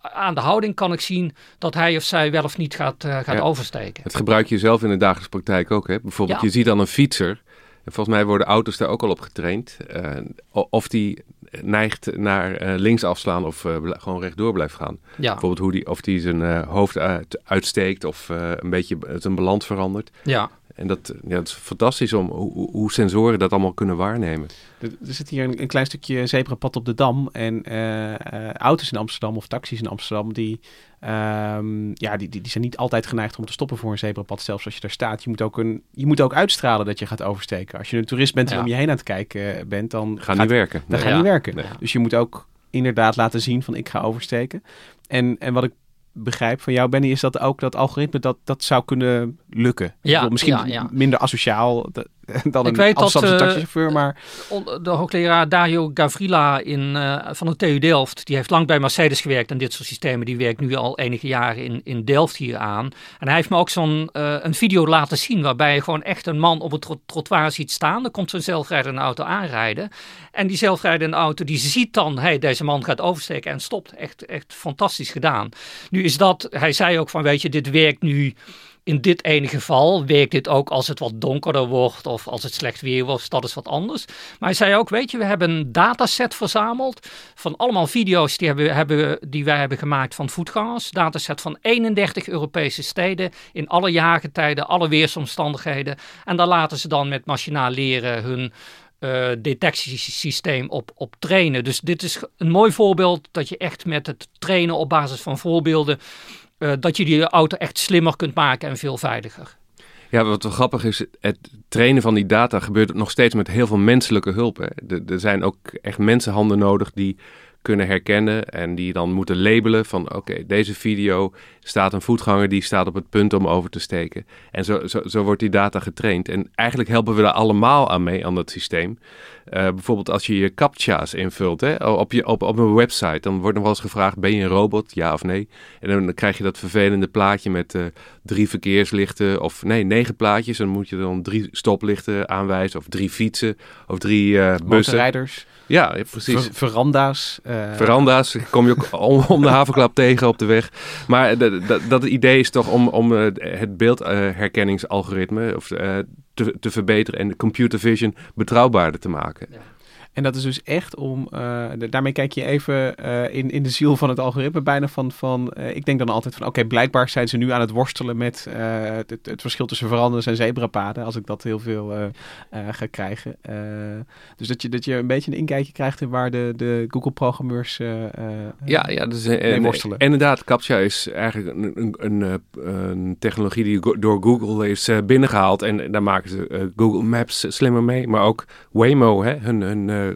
aan de houding kan ik zien dat hij of zij wel of niet gaat, uh, gaat ja, oversteken. Het gebruik je zelf in de dagelijkse praktijk ook, hè? Bijvoorbeeld, ja. je ziet dan een fietser. Volgens mij worden auto's daar ook al op getraind. Uh, of die neigt naar uh, links afslaan of uh, bl- gewoon rechtdoor blijft gaan. Ja. Bijvoorbeeld hoe die, of die zijn uh, hoofd uit, uitsteekt of uh, een beetje zijn balans verandert. Ja. En dat, ja, dat is fantastisch om hoe, hoe sensoren dat allemaal kunnen waarnemen. Er, er zit hier een, een klein stukje zebrapad op de Dam. En uh, uh, auto's in Amsterdam of taxis in Amsterdam, die, um, ja, die, die, die zijn niet altijd geneigd om te stoppen voor een zebrapad. Zelfs als je daar staat. Je moet ook, een, je moet ook uitstralen dat je gaat oversteken. Als je een toerist bent en ja. om je heen aan het kijken bent, dan gaan gaat, niet werken. Dan nee. gaan ja. niet werken. Nee. Dus je moet ook inderdaad laten zien van ik ga oversteken. En, en wat ik begrijp van jou, Benny, is dat ook dat algoritme dat, dat zou kunnen lukken. Ja, bedoel, misschien ja, ja. minder asociaal dan ik een afstandse uh, taxichauffeur, maar... De hoogleraar Dario Gavrila in, uh, van de T U Delft, die heeft lang bij Mercedes gewerkt en dit soort systemen, die werkt nu al enige jaren in, in Delft hier aan. En hij heeft me ook zo'n uh, een video laten zien waarbij je gewoon echt een man op het trot- trottoir ziet staan. Dan komt zo'n zelfrijdende auto aanrijden. En die zelfrijdende auto, die ziet dan, hey, deze man gaat oversteken en stopt. Echt, echt fantastisch gedaan. Nu is dat, hij zei ook van, weet je, dit werkt nu. In dit ene geval werkt dit ook als het wat donkerder wordt of als het slecht weer wordt, dat is wat anders. Maar hij zei ook, weet je, we hebben een dataset verzameld van allemaal video's die, hebben, hebben, die wij hebben gemaakt van voetgangers. Dataset van eenendertig Europese steden in alle jaargetijden, alle weersomstandigheden. En daar laten ze dan met machinaal leren hun uh, detectiesysteem op, op trainen. Dus dit is een mooi voorbeeld dat je echt met het trainen op basis van voorbeelden, Uh, dat je die auto echt slimmer kunt maken en veel veiliger. Ja, wat wel grappig is, het trainen van die data gebeurt nog steeds met heel veel menselijke hulp. Hè. Er, er zijn ook echt mensenhanden nodig die kunnen herkennen en die dan moeten labelen van oké, okay, deze video staat een voetganger die staat op het punt om over te steken. En zo, zo, zo wordt die data getraind. En eigenlijk helpen we daar allemaal aan mee, aan dat systeem. Uh, bijvoorbeeld als je je captcha's invult hè, op, je, op, op een website, dan wordt nog wel eens gevraagd, ben je een robot? Ja of nee? En dan krijg je dat vervelende plaatje met uh, drie verkeerslichten of nee, negen plaatjes. Dan moet je dan drie stoplichten aanwijzen of drie fietsen of drie uh, bussen. Motorrijders. Ja, precies. Ver, veranda's. Uh... Veranda's, kom je ook om, om de haverklap tegen op de weg. Maar d- d- dat idee is toch om, om uh, het beeldherkenningsalgoritme of, uh, te, te verbeteren en de computer vision betrouwbaarder te maken. Ja. En dat is dus echt om, uh, de, daarmee kijk je even uh, in, in de ziel van het algoritme bijna van, van uh, ik denk dan altijd van oké, okay, blijkbaar zijn ze nu aan het worstelen met uh, het, het verschil tussen veranders en zebrapaden, als ik dat heel veel uh, uh, ga krijgen. Uh, dus dat je, dat je een beetje een inkijkje krijgt in waar de, de Google-programmeurs uh, ja, ja, dus, uh, mee worstelen. En, inderdaad, CAPTCHA is eigenlijk een, een, een, een technologie die door Google is uh, binnengehaald en daar maken ze uh, Google Maps slimmer mee, maar ook Waymo, hè, hun, hun uh,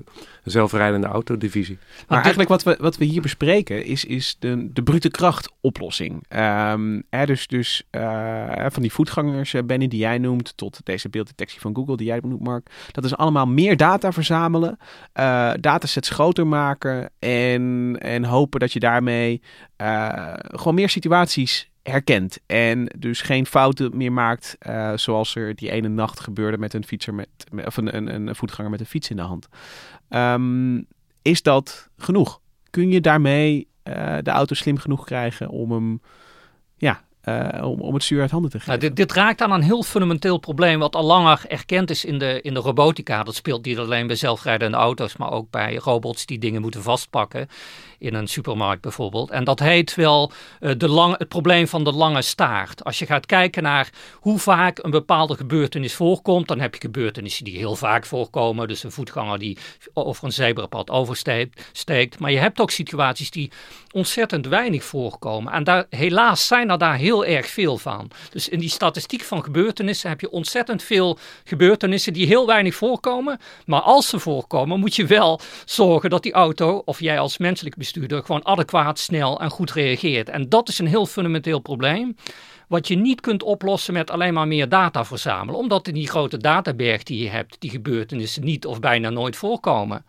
zelfrijdende autodivisie. Maar nou, eigenlijk wat we, wat we hier bespreken is, is de, de brute kracht oplossing. Um, hè, dus dus uh, van die voetgangers, uh, Benny, die jij noemt, tot deze beelddetectie van Google die jij noemt, Mark. Dat is allemaal meer data verzamelen, uh, datasets groter maken en, en hopen dat je daarmee uh, gewoon meer situaties herkent en dus geen fouten meer maakt, uh, zoals er die ene nacht gebeurde met een fietser met, met of een, een, een voetganger met een fiets in de hand. Um, is dat genoeg? Kun je daarmee uh, de auto slim genoeg krijgen om hem, ja, uh, om, om het zuur uit handen te geven? Nou, dit, dit raakt aan een heel fundamenteel probleem wat al langer erkend is in de, in de robotica. Dat speelt niet alleen bij zelfrijdende auto's, maar ook bij robots die dingen moeten vastpakken. In een supermarkt bijvoorbeeld. En dat heet wel uh, de lang, het probleem van de lange staart. Als je gaat kijken naar hoe vaak een bepaalde gebeurtenis voorkomt, dan heb je gebeurtenissen die heel vaak voorkomen. Dus een voetganger die over een zebrapad oversteekt. Maar je hebt ook situaties die ontzettend weinig voorkomen. En daar, helaas zijn er daar heel erg veel van. Dus in die statistiek van gebeurtenissen heb je ontzettend veel gebeurtenissen die heel weinig voorkomen. Maar als ze voorkomen, moet je wel zorgen dat die auto, of jij als menselijk bestuurder, gewoon adequaat, snel en goed reageert. En dat is een heel fundamenteel probleem wat je niet kunt oplossen met alleen maar meer data verzamelen. Omdat in die grote databerg die je hebt, die gebeurtenissen niet of bijna nooit voorkomen.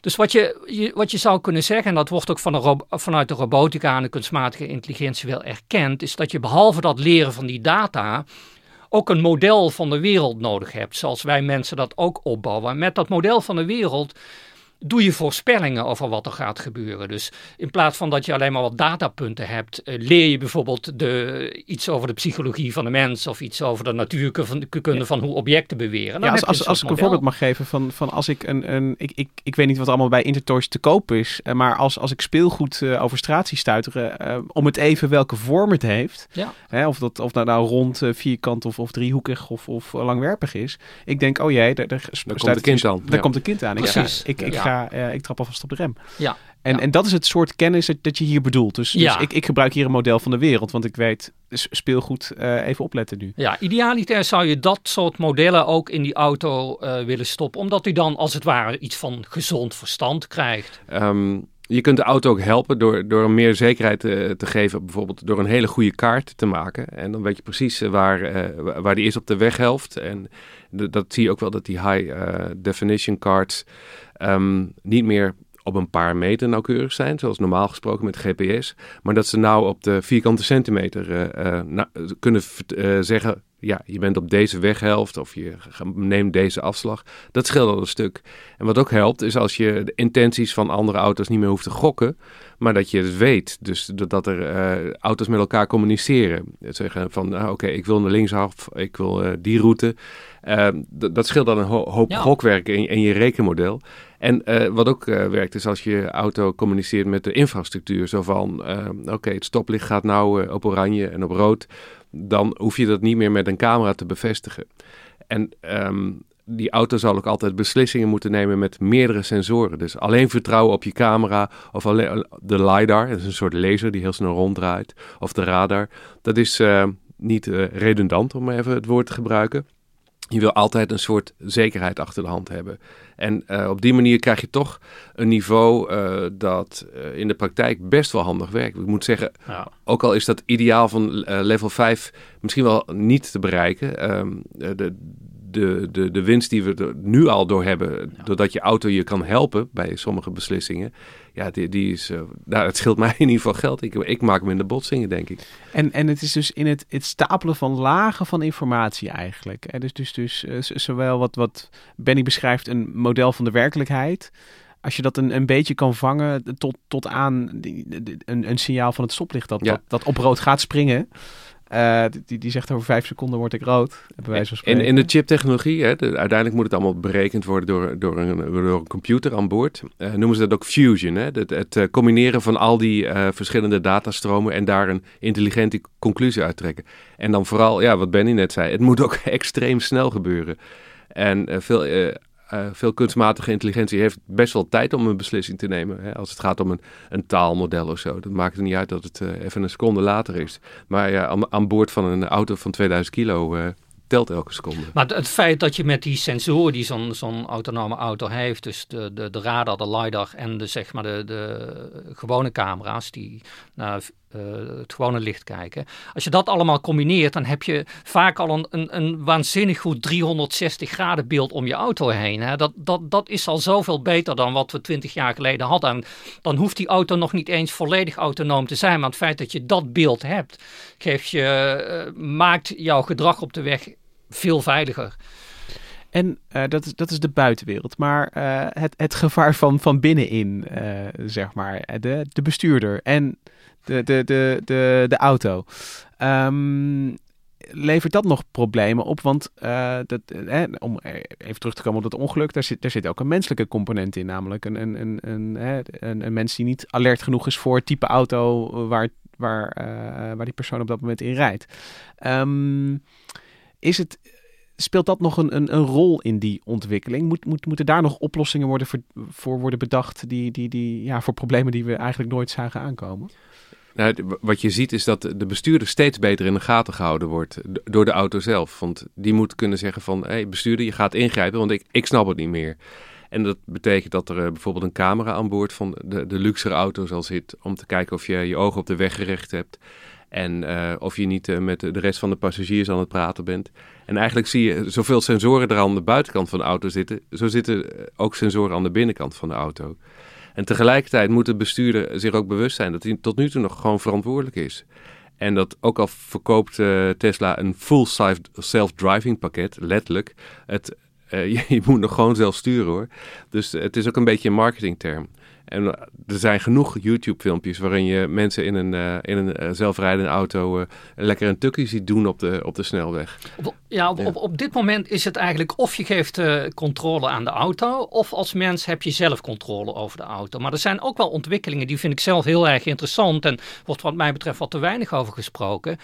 Dus wat je, je, wat je zou kunnen zeggen, en dat wordt ook van de ro- vanuit de robotica en de kunstmatige intelligentie wel erkend, is dat je behalve dat leren van die data ook een model van de wereld nodig hebt. Zoals wij mensen dat ook opbouwen. Met dat model van de wereld doe je voorspellingen over wat er gaat gebeuren. Dus in plaats van dat je alleen maar wat datapunten hebt, leer je bijvoorbeeld de, iets over de psychologie van de mens of iets over de natuurkunde van hoe objecten beweren. Dan ja, als, als, als ik een voorbeeld mag geven van, van als ik een, een ik, ik, ik weet niet wat allemaal bij Intertoys te koop is, maar als, als ik speelgoed uh, over straat zie stuiteren, uh, om het even welke vorm het heeft, ja. hè, of dat of nou, nou rond, uh, vierkant of, of driehoekig of, of langwerpig is, ik denk, oh jee, daar, daar, daar komt een kind aan. Daar ja. komt een kind aan. Precies. Ik, ja, ik, ik ja. ga Ja, uh, ik trap alvast op de rem. Ja, en, ja. en dat is het soort kennis dat, dat je hier bedoelt. Dus, ja. dus ik, ik gebruik hier een model van de wereld, want ik weet, speelgoed, uh, even opletten nu. Ja, idealiter zou je dat soort modellen ook in die auto uh, willen stoppen, omdat u dan als het ware iets van gezond verstand krijgt. Um... Je kunt de auto ook helpen door, door hem meer zekerheid uh, te geven. Bijvoorbeeld door een hele goede kaart te maken. En dan weet je precies uh, waar, uh, waar die is op de weghelft. En d- dat zie je ook wel dat die high uh, definition cards um, niet meer op een paar meter nauwkeurig zijn. Zoals normaal gesproken met G P S. Maar dat ze nou op de vierkante centimeter uh, uh, na- kunnen uh, zeggen, ja, je bent op deze weghelft of je neemt deze afslag. Dat scheelt al een stuk. En wat ook helpt is als je de intenties van andere auto's niet meer hoeft te gokken, maar dat je het weet. Dus dat er uh, auto's met elkaar communiceren. Zeggen van, ah, oké, okay, ik wil naar linksaf, ik wil uh, die route. Uh, d- dat scheelt dan een ho- hoop ja. gokwerk in, in je rekenmodel. En uh, wat ook uh, werkt is als je auto communiceert met de infrastructuur. Zo van, uh, oké, okay, het stoplicht gaat nou uh, op oranje en op rood. Dan hoef je dat niet meer met een camera te bevestigen. En um, die auto zal ook altijd beslissingen moeten nemen met meerdere sensoren. Dus alleen vertrouwen op je camera of alleen de LiDAR. Dat is een soort laser die heel snel ronddraait. Of de radar. Dat is, uh, niet uh, redundant, om even het woord te gebruiken. Je wil altijd een soort zekerheid achter de hand hebben. En uh, op die manier krijg je toch een niveau uh, dat uh, in de praktijk best wel handig werkt. Ik moet zeggen, ja. ook al is dat ideaal van uh, level vijf misschien wel niet te bereiken. Um, de, de, de, de winst die we er nu al door hebben, ja. doordat je auto je kan helpen bij sommige beslissingen. Ja, die, die is, uh, nou, het scheelt mij in ieder geval geld. Ik, ik maak minder botsingen, denk ik. En, en het is dus in het, het stapelen van lagen van informatie eigenlijk. En dus, dus, dus uh, zowel wat, wat Benny beschrijft, een model van de werkelijkheid. Als je dat een, een beetje kan vangen tot, tot aan die, die, een, een signaal van het stoplicht dat, ja. dat, dat op rood gaat springen. Uh, die, die zegt over vijf seconden word ik rood. En in de chiptechnologie, hè, de, uiteindelijk moet het allemaal berekend worden door, door, een, door een computer aan boord. Uh, noemen ze dat ook fusion. Hè? Het, het uh, combineren van al die uh, verschillende datastromen en daar een intelligente conclusie uit trekken. En dan vooral, ja, wat Benny net zei, het moet ook extreem snel gebeuren. En uh, veel... Uh, Uh, veel kunstmatige intelligentie heeft best wel tijd om een beslissing te nemen. Hè? Als het gaat om een, een taalmodel of zo. Dat maakt het niet uit dat het uh, even een seconde later is. Maar uh, aan, aan boord van een auto van tweeduizend kilo uh, telt elke seconde. Maar het feit dat je met die sensoren die zo'n, zo'n autonome auto heeft. Dus de, de, de radar, de lidar en de, zeg maar de, de gewone camera's die naar uh, het gewone licht kijken. Als je dat allemaal combineert, dan heb je vaak al een, een, een waanzinnig goed driehonderdzestig graden beeld om je auto heen. Hè. Dat, dat, dat is al zoveel beter dan wat we twintig jaar geleden hadden. En dan hoeft die auto nog niet eens volledig autonoom te zijn. Maar het feit dat je dat beeld hebt, geeft je, uh, maakt jouw gedrag op de weg veel veiliger. En uh, dat, is, dat is de buitenwereld. Maar uh, het, het gevaar van, van binnenin, uh, zeg maar. De, de bestuurder en de, de, de, de, de auto. Um, levert dat nog problemen op? Want uh, dat, eh, om even terug te komen op dat ongeluk. Daar zit, daar zit ook een menselijke component in. Namelijk een, een, een, een, een, een mens die niet alert genoeg is voor het type auto waar, waar, uh, waar die persoon op dat moment in rijdt. Um, is het... Speelt dat nog een, een, een rol in die ontwikkeling? Moet, moet, moeten daar nog oplossingen worden voor, voor worden bedacht die, die, die, ja, voor problemen die we eigenlijk nooit zagen aankomen? Nou, wat je ziet is dat de bestuurder steeds beter in de gaten gehouden wordt door de auto zelf. Want die moet kunnen zeggen van, hey, bestuurder, je gaat ingrijpen, want ik, ik snap het niet meer. En dat betekent dat er uh, bijvoorbeeld een camera aan boord van de, de luxere auto zal zitten om te kijken of je je ogen op de weg gericht hebt. En uh, of je niet uh, met de rest van de passagiers aan het praten bent. En eigenlijk zie je zoveel sensoren er aan de buitenkant van de auto zitten. Zo zitten ook sensoren aan de binnenkant van de auto. En tegelijkertijd moet de bestuurder zich ook bewust zijn dat hij tot nu toe nog gewoon verantwoordelijk is. En dat ook al verkoopt uh, Tesla een full self-driving pakket, letterlijk. Het, uh, je moet nog gewoon zelf sturen hoor. Dus het is ook een beetje een marketingterm. En er zijn genoeg YouTube-filmpjes waarin je mensen in een, uh, in een uh, zelfrijdende auto uh, lekker een tukkie ziet doen op de, op de snelweg. Op, ja, op, ja. Op, op dit moment is het eigenlijk of je geeft uh, controle aan de auto, of als mens heb je zelf controle over de auto. Maar er zijn ook wel ontwikkelingen, die vind ik zelf heel erg interessant en wordt wat mij betreft wat te weinig over gesproken.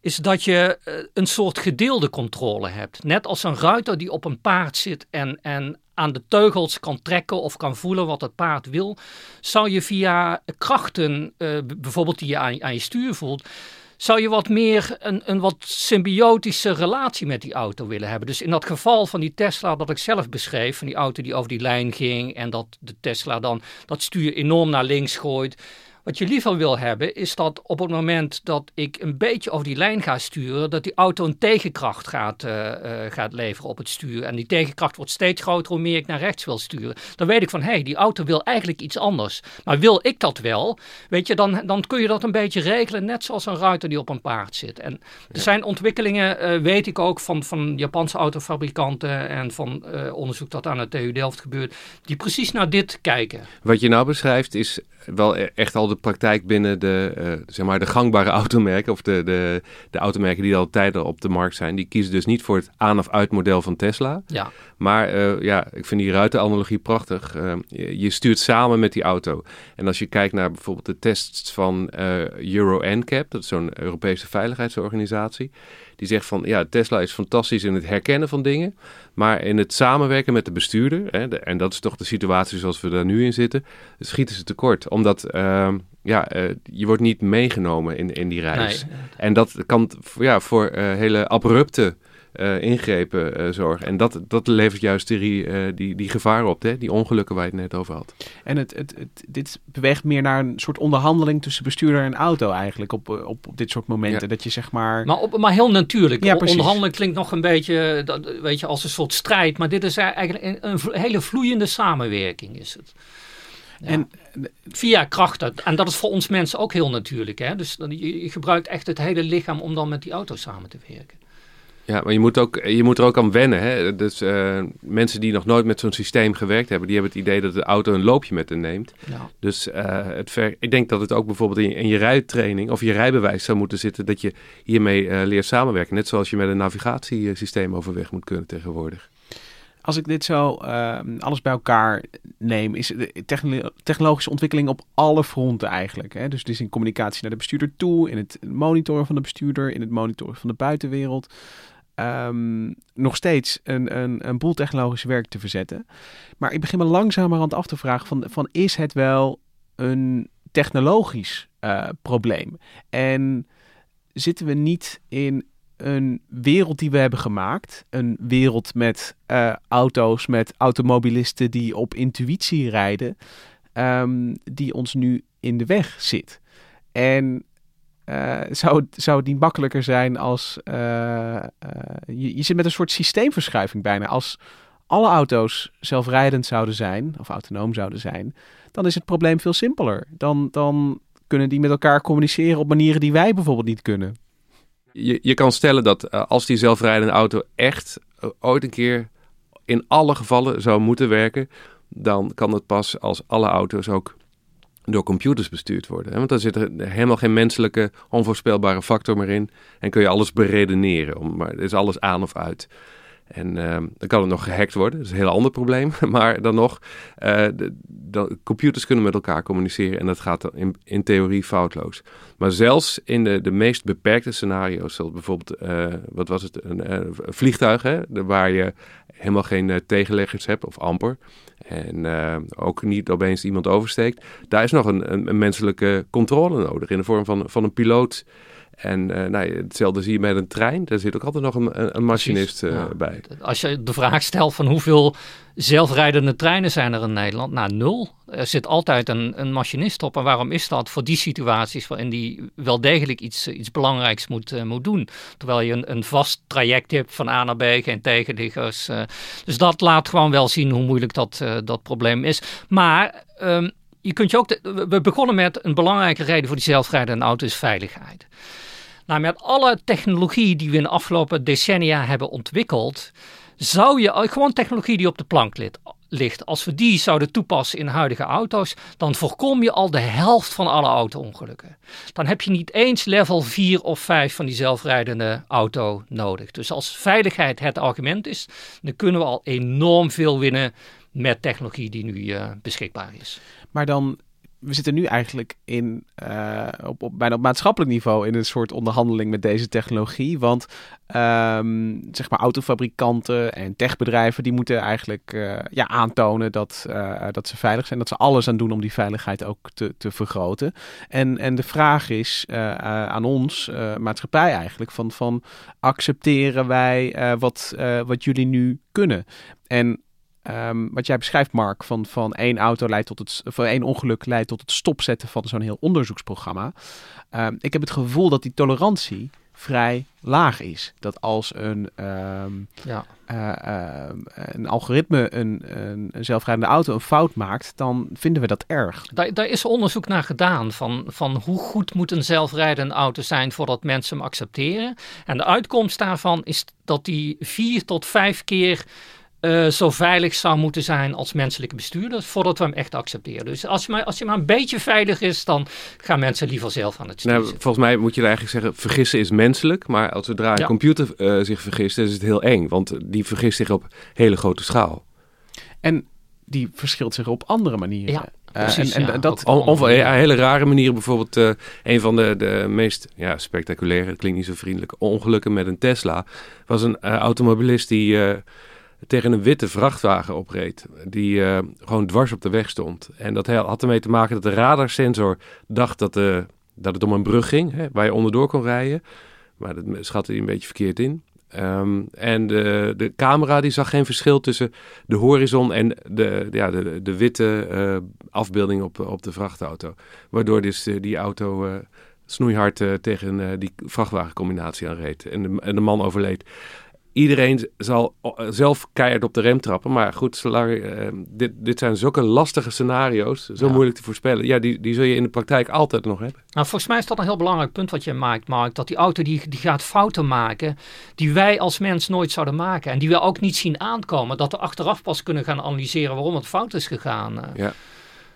Is dat je een soort gedeelde controle hebt. Net als een ruiter die op een paard zit en, en aan de teugels kan trekken of kan voelen wat het paard wil, zou je via krachten, uh, bijvoorbeeld die je aan, aan je stuur voelt, zou je wat meer een, een wat symbiotische relatie met die auto willen hebben. Dus in dat geval van die Tesla dat ik zelf beschreef, van die auto die over die lijn ging en dat de Tesla dan dat stuur enorm naar links gooit. Wat je liever wil hebben is dat op het moment dat ik een beetje over die lijn ga sturen, dat die auto een tegenkracht gaat, uh, uh, gaat leveren op het stuur. En die tegenkracht wordt steeds groter hoe meer ik naar rechts wil sturen. Dan weet ik van, hé, hey, die auto wil eigenlijk iets anders. Maar wil ik dat wel? Weet je, dan, dan kun je dat een beetje regelen, net zoals een ruiter die op een paard zit. En er ja. zijn ontwikkelingen, uh, weet ik ook, van, van Japanse autofabrikanten en van uh, onderzoek dat aan de T U Delft gebeurt, die precies naar dit kijken. Wat je nou beschrijft is wel echt al de praktijk binnen de, uh, zeg maar de gangbare automerken of de, de, de automerken die al tijden op de markt zijn. Die kiezen dus niet voor het aan- of uitmodel van Tesla. Ja. Maar uh, ja, ik vind die ruitenanalogie prachtig. Uh, je, je stuurt samen met die auto. En als je kijkt naar bijvoorbeeld de tests van uh, Euro N C A P, dat is zo'n Europese veiligheidsorganisatie. Die zegt van, ja, Tesla is fantastisch in het herkennen van dingen, maar in het samenwerken met de bestuurder, hè, de, en dat is toch de situatie zoals we daar nu in zitten, schieten ze tekort. Omdat uh, ja, uh, je wordt niet meegenomen in, in die reis. Nee. En dat kan ja, voor uh, hele abrupte uh, ingrepen uh, zorgen. En dat, dat levert juist die, uh, die, die gevaren op, hè? Die ongelukken waar je het net over had. En het, het, het, dit beweegt meer naar een soort onderhandeling tussen bestuurder en auto eigenlijk op, op, op dit soort momenten. Ja. Dat je zeg maar... Maar, op, maar heel natuurlijk. Ja, onderhandelen klinkt nog een beetje dat, weet je, als een soort strijd. Maar dit is eigenlijk een, een hele vloeiende samenwerking is het. Ja. En, via krachten. En dat is voor ons mensen ook heel natuurlijk. Hè? Dus je, je gebruikt echt het hele lichaam om dan met die auto samen te werken. Ja, maar je moet, ook, je moet er ook aan wennen. Hè? Dus uh, mensen die nog nooit met zo'n systeem gewerkt hebben, die hebben het idee dat de auto een loopje met hen neemt. Ja. Dus uh, het ver, ik denk dat het ook bijvoorbeeld in, in je rijtraining of je rijbewijs zou moeten zitten dat je hiermee uh, leert samenwerken. Net zoals je met een navigatiesysteem overweg moet kunnen tegenwoordig. Als ik dit zo uh, alles bij elkaar neem, is de technolo- technologische ontwikkeling op alle fronten eigenlijk. Hè? Dus het is in communicatie naar de bestuurder toe, in het monitoren van de bestuurder, in het monitoren van de buitenwereld. Um, nog steeds een, een, een boel technologisch werk te verzetten. Maar ik begin me langzamerhand af te vragen van, van is het wel een technologisch uh, probleem? En zitten we niet in een wereld die we hebben gemaakt. Een wereld met uh, auto's, met automobilisten die op intuïtie rijden. Um, die ons nu in de weg zit. En uh, zou, zou het niet makkelijker zijn als... Uh, uh, je, je zit met een soort systeemverschuiving bijna. Als alle auto's zelfrijdend zouden zijn, of autonoom zouden zijn, dan is het probleem veel simpeler. Dan, dan kunnen die met elkaar communiceren op manieren die wij bijvoorbeeld niet kunnen. Je, je kan stellen dat uh, als die zelfrijdende auto echt uh, ooit een keer in alle gevallen zou moeten werken, dan kan dat pas als alle auto's ook door computers bestuurd worden. Hè? Want dan zit er helemaal geen menselijke, onvoorspelbare factor meer in en kun je alles beredeneren. Om, maar er is alles aan of uit. En uh, dan kan het nog gehackt worden. Dat is een heel ander probleem. Maar dan nog, uh, de, de, computers kunnen met elkaar communiceren en dat gaat in, in theorie foutloos. Maar zelfs in de, de meest beperkte scenario's, zoals bijvoorbeeld, uh, wat was het, een, een vliegtuig, hè, waar je helemaal geen uh, tegenleggers hebt, of amper. En uh, ook niet opeens iemand oversteekt. Daar is nog een, een, een menselijke controle nodig in de vorm van, van een piloot. En uh, nou, hetzelfde zie je met een trein. Daar zit ook altijd nog een, een machinist uh, nou, bij. Als je de vraag stelt van hoeveel zelfrijdende treinen zijn er in Nederland? Nou, nul. Er zit altijd een, een machinist op. En waarom is dat? Voor die situaties waarin die wel degelijk iets, iets belangrijks moet, uh, moet doen. Terwijl je een, een vast traject hebt van A naar B, geen tegenliggers. Uh, dus dat laat gewoon wel zien hoe moeilijk dat, uh, dat probleem is. Maar um, je kunt je ook de, we begonnen met een belangrijke reden voor die zelfrijdende auto is veiligheid. Nou, met alle technologie die we in de afgelopen decennia hebben ontwikkeld, zou je gewoon technologie die op de plank ligt, als we die zouden toepassen in huidige auto's, dan voorkom je al de helft van alle auto-ongelukken. Dan heb je niet eens level vier of vijf van die zelfrijdende auto nodig. Dus als veiligheid het argument is, dan kunnen we al enorm veel winnen met technologie die nu uh, beschikbaar is. Maar dan... We zitten nu eigenlijk in, uh, op, op, bijna op maatschappelijk niveau in een soort onderhandeling met deze technologie. Want um, zeg maar autofabrikanten en techbedrijven die moeten eigenlijk uh, ja, aantonen dat, uh, dat ze veilig zijn. Dat ze alles aan doen om die veiligheid ook te, te vergroten. En, en de vraag is uh, aan ons, uh, maatschappij eigenlijk, van, van accepteren wij uh, wat, uh, wat jullie nu kunnen? En... Um, wat jij beschrijft, Mark, van, van één auto leidt tot het, van één ongeluk leidt tot het stopzetten van zo'n heel onderzoeksprogramma. Um, ik heb het gevoel dat die tolerantie vrij laag is. Dat als een, um, ja. uh, uh, een algoritme een, een zelfrijdende auto een fout maakt, dan vinden we dat erg. Daar, daar is onderzoek naar gedaan van, van hoe goed moet een zelfrijdende auto zijn voordat mensen hem accepteren. En de uitkomst daarvan is dat die vier tot vijf keer Uh, zo veilig zou moeten zijn als menselijke bestuurders, voordat we hem echt accepteren. Dus als je maar, als je maar een beetje veilig is, dan gaan mensen liever zelf aan het stuur. Nou, volgens mij moet je eigenlijk zeggen, vergissen is menselijk, maar als zodra een ja. computer uh, zich vergist, is het heel eng, want die vergist zich op hele grote schaal. En die verschilt zich op andere manieren. Ja. Uh, Precies, en, en ja, dat op hele rare manieren. Bijvoorbeeld uh, een van de, de meest ja, spectaculaire, het klinkt niet zo vriendelijk, ongelukken met een Tesla, was een uh, automobilist die... Uh, tegen een witte vrachtwagen opreed. Die uh, gewoon dwars op de weg stond. En dat had ermee te maken dat de radarsensor dacht dat, uh, dat het om een brug ging. Hè, waar je onderdoor kon rijden. Maar dat schatte hij een beetje verkeerd in. Um, en de, de camera die zag geen verschil tussen de horizon en de, ja, de, de witte uh, afbeelding op, op de vrachtauto. Waardoor dus uh, die auto uh, snoeihard uh, tegen uh, die vrachtwagencombinatie aanreed. En de, en de man overleed. Iedereen zal zelf keihard op de rem trappen. Maar goed, zolang, uh, dit, dit zijn zulke lastige scenario's. Zo ja. moeilijk te voorspellen. Ja, die, die zul je in de praktijk altijd nog hebben. Nou, volgens mij is dat een heel belangrijk punt wat je maakt, Mark. Dat die auto die, die gaat fouten maken die wij als mens nooit zouden maken. En die we ook niet zien aankomen. Dat we achteraf pas kunnen gaan analyseren waarom het fout is gegaan. Ja.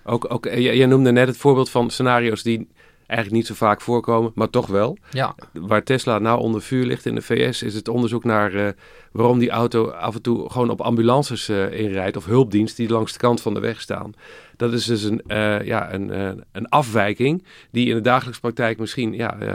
Ook, ook, jij, jij noemde net het voorbeeld van scenario's die eigenlijk niet zo vaak voorkomen, maar toch wel. Ja. Waar Tesla nou onder vuur ligt in de V S is het onderzoek naar uh, waarom die auto af en toe gewoon op ambulances uh, inrijdt of hulpdienst die langs de kant van de weg staan. Dat is dus een, uh, ja, een, uh, een afwijking die in de dagelijkse praktijk misschien ja, uh, uh,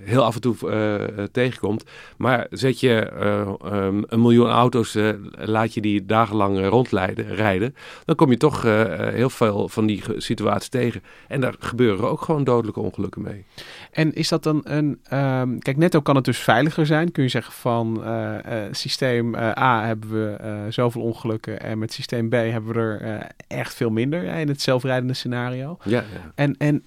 heel af en toe uh, uh, tegenkomt. Maar zet je uh, um, een miljoen auto's, uh, laat je die dagenlang uh, rondleiden, rijden, dan kom je toch uh, uh, heel veel van die situaties tegen. En daar gebeuren ook gewoon dodelijke ongelukken mee. En is dat dan een... Um, kijk, netto kan het dus veiliger zijn. Kun je zeggen van uh, uh, systeem uh, A hebben we uh, zoveel ongelukken en met systeem B hebben we er uh, echt veel minder ja, in het zelfrijdende scenario. Ja, ja. En, en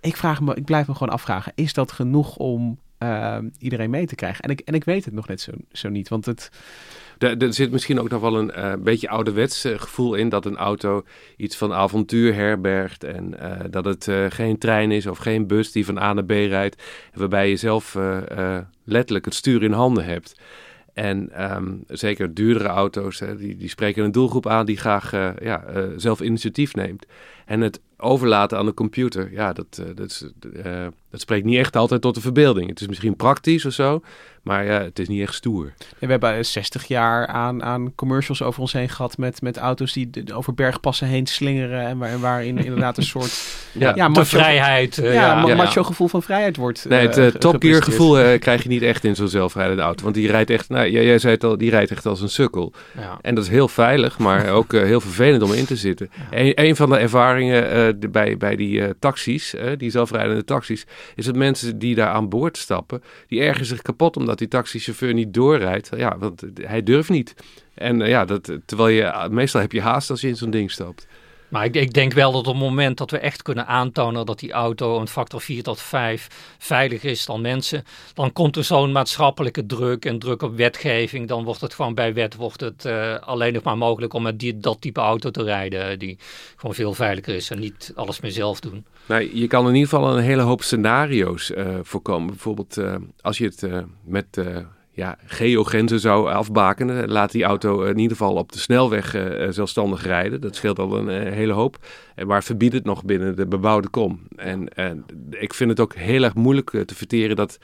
ik vraag me, ik blijf me gewoon afvragen, is dat genoeg om uh, iedereen mee te krijgen? En ik, en ik weet het nog net zo, zo niet, want het... Er zit misschien ook nog wel een uh, beetje ouderwets uh, gevoel in dat een auto iets van avontuur herbergt en uh, dat het uh, geen trein is of geen bus die van A naar B rijdt, waarbij je zelf uh, uh, letterlijk het stuur in handen hebt. En um, zeker duurdere auto's, hè, die, die spreken een doelgroep aan die graag uh, ja, uh, zelf initiatief neemt. En het overlaten aan de computer, ja, dat, uh, dat, is, uh, dat spreekt niet echt altijd tot de verbeelding. Het is misschien praktisch of zo, maar uh, het is niet echt stoer. En we hebben zestig jaar aan, aan commercials over ons heen gehad met, met auto's die over bergpassen heen slingeren. En, waar, en waarin inderdaad een soort ja, ja, macho, vrijheid. Ja, ja, ma- ja. macho gevoel van vrijheid wordt. Nee, het uh, ge- Top Gear gevoel uh, krijg je niet echt in zo'n zelfrijdende auto. Want die rijdt echt, nou, jij, jij zei het al, die rijdt echt als een sukkel. Ja. En dat is heel veilig, maar ook uh, heel vervelend om in te zitten. Ja. En, een van de ervaringen... Uh, De, bij, bij die uh, taxis, uh, die zelfrijdende taxis, is dat mensen die daar aan boord stappen, die ergeren zich kapot omdat die taxichauffeur niet doorrijdt. Ja, want hij durft niet. En uh, ja, dat, terwijl je, uh, meestal heb je haast als je in zo'n ding stapt. Maar ik, ik denk wel dat op het moment dat we echt kunnen aantonen dat die auto een factor vier tot vijf veiliger is dan mensen, dan komt er zo'n maatschappelijke druk en druk op wetgeving. Dan wordt het gewoon bij wet wordt het uh, alleen nog maar mogelijk om met die, dat type auto te rijden die gewoon veel veiliger is en niet alles meer zelf doen. Nou, je kan in ieder geval een hele hoop scenario's uh, voorkomen. Bijvoorbeeld uh, als je het uh, met... Uh, Ja, geogrenzen zou afbakenen. Laat die auto in ieder geval op de snelweg uh, zelfstandig rijden. Dat scheelt al een uh, hele hoop. Maar verbied het nog binnen de bebouwde kom. En, en ik vind het ook heel erg moeilijk uh, te verteren dat,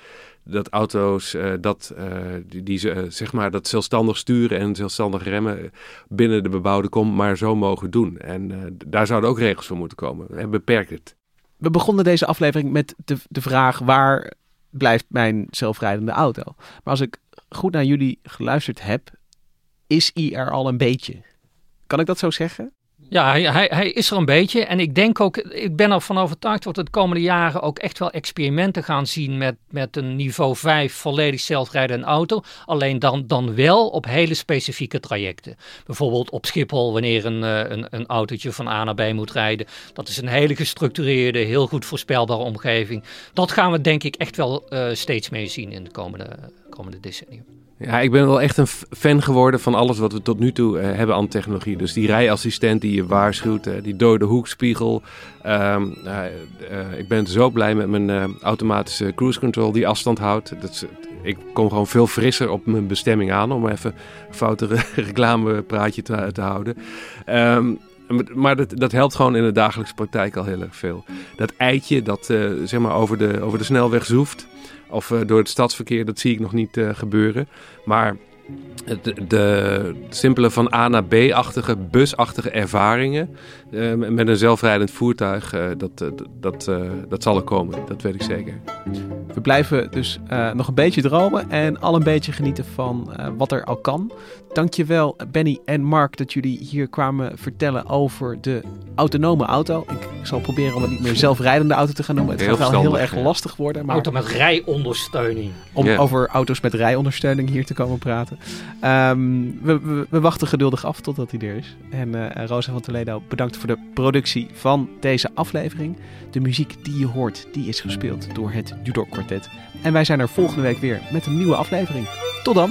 dat auto's uh, dat, uh, die, die uh, zeg maar dat zelfstandig sturen en zelfstandig remmen binnen de bebouwde kom maar zo mogen doen. En uh, daar zouden ook regels voor moeten komen. En beperk het. We begonnen deze aflevering met de, de vraag waar blijft mijn zelfrijdende auto. Maar als ik goed naar jullie geluisterd heb, is hij er al een beetje? Kan ik dat zo zeggen? Ja, hij, hij, hij is er een beetje. En ik denk ook, ik ben ervan overtuigd dat we de komende jaren ook echt wel experimenten gaan zien met, met een niveau vijf volledig zelfrijdende auto. Alleen dan, dan wel op hele specifieke trajecten. Bijvoorbeeld op Schiphol, wanneer een, een, een autootje van A naar B moet rijden. Dat is een hele gestructureerde, heel goed voorspelbare omgeving. Dat gaan we denk ik echt wel uh, steeds meer zien in de komende, komende decennium. Ja, ik ben wel echt een fan geworden van alles wat we tot nu toe uh, hebben aan technologie. Dus die rijassistent die je waarschuwt, uh, die dode hoekspiegel. Um, uh, uh, ik ben zo blij met mijn uh, automatische cruise control die afstand houdt. Dat is, ik kom gewoon veel frisser op mijn bestemming aan, om even een foutere reclamepraatje te, te houden. Um, Maar dat, dat helpt gewoon in de dagelijkse praktijk al heel erg veel. Dat eitje dat uh, zeg maar over de, over de snelweg zoeft. Of uh, door het stadsverkeer, dat zie ik nog niet uh, gebeuren. Maar de, de simpele van A naar B-achtige, busachtige ervaringen Uh, met een zelfrijdend voertuig, uh, dat, uh, dat, uh, dat zal er komen. Dat weet ik zeker. We blijven dus uh, nog een beetje dromen en al een beetje genieten van uh, wat er al kan. Dankjewel Benny en Mark dat jullie hier kwamen vertellen over de autonome auto. Ik zal proberen om het niet meer zelfrijdende auto te gaan noemen. Het heel gaat wel heel erg ja. lastig worden. Maar auto met rijondersteuning. Om yeah. over auto's met rijondersteuning hier te komen praten. Um, we, we, we wachten geduldig af totdat hij er is. En uh, Rosa van Toledo, bedankt voor de productie van deze aflevering. De muziek die je hoort, die is gespeeld door het Dudok Quartet. En wij zijn er volgende week weer met een nieuwe aflevering. Tot dan!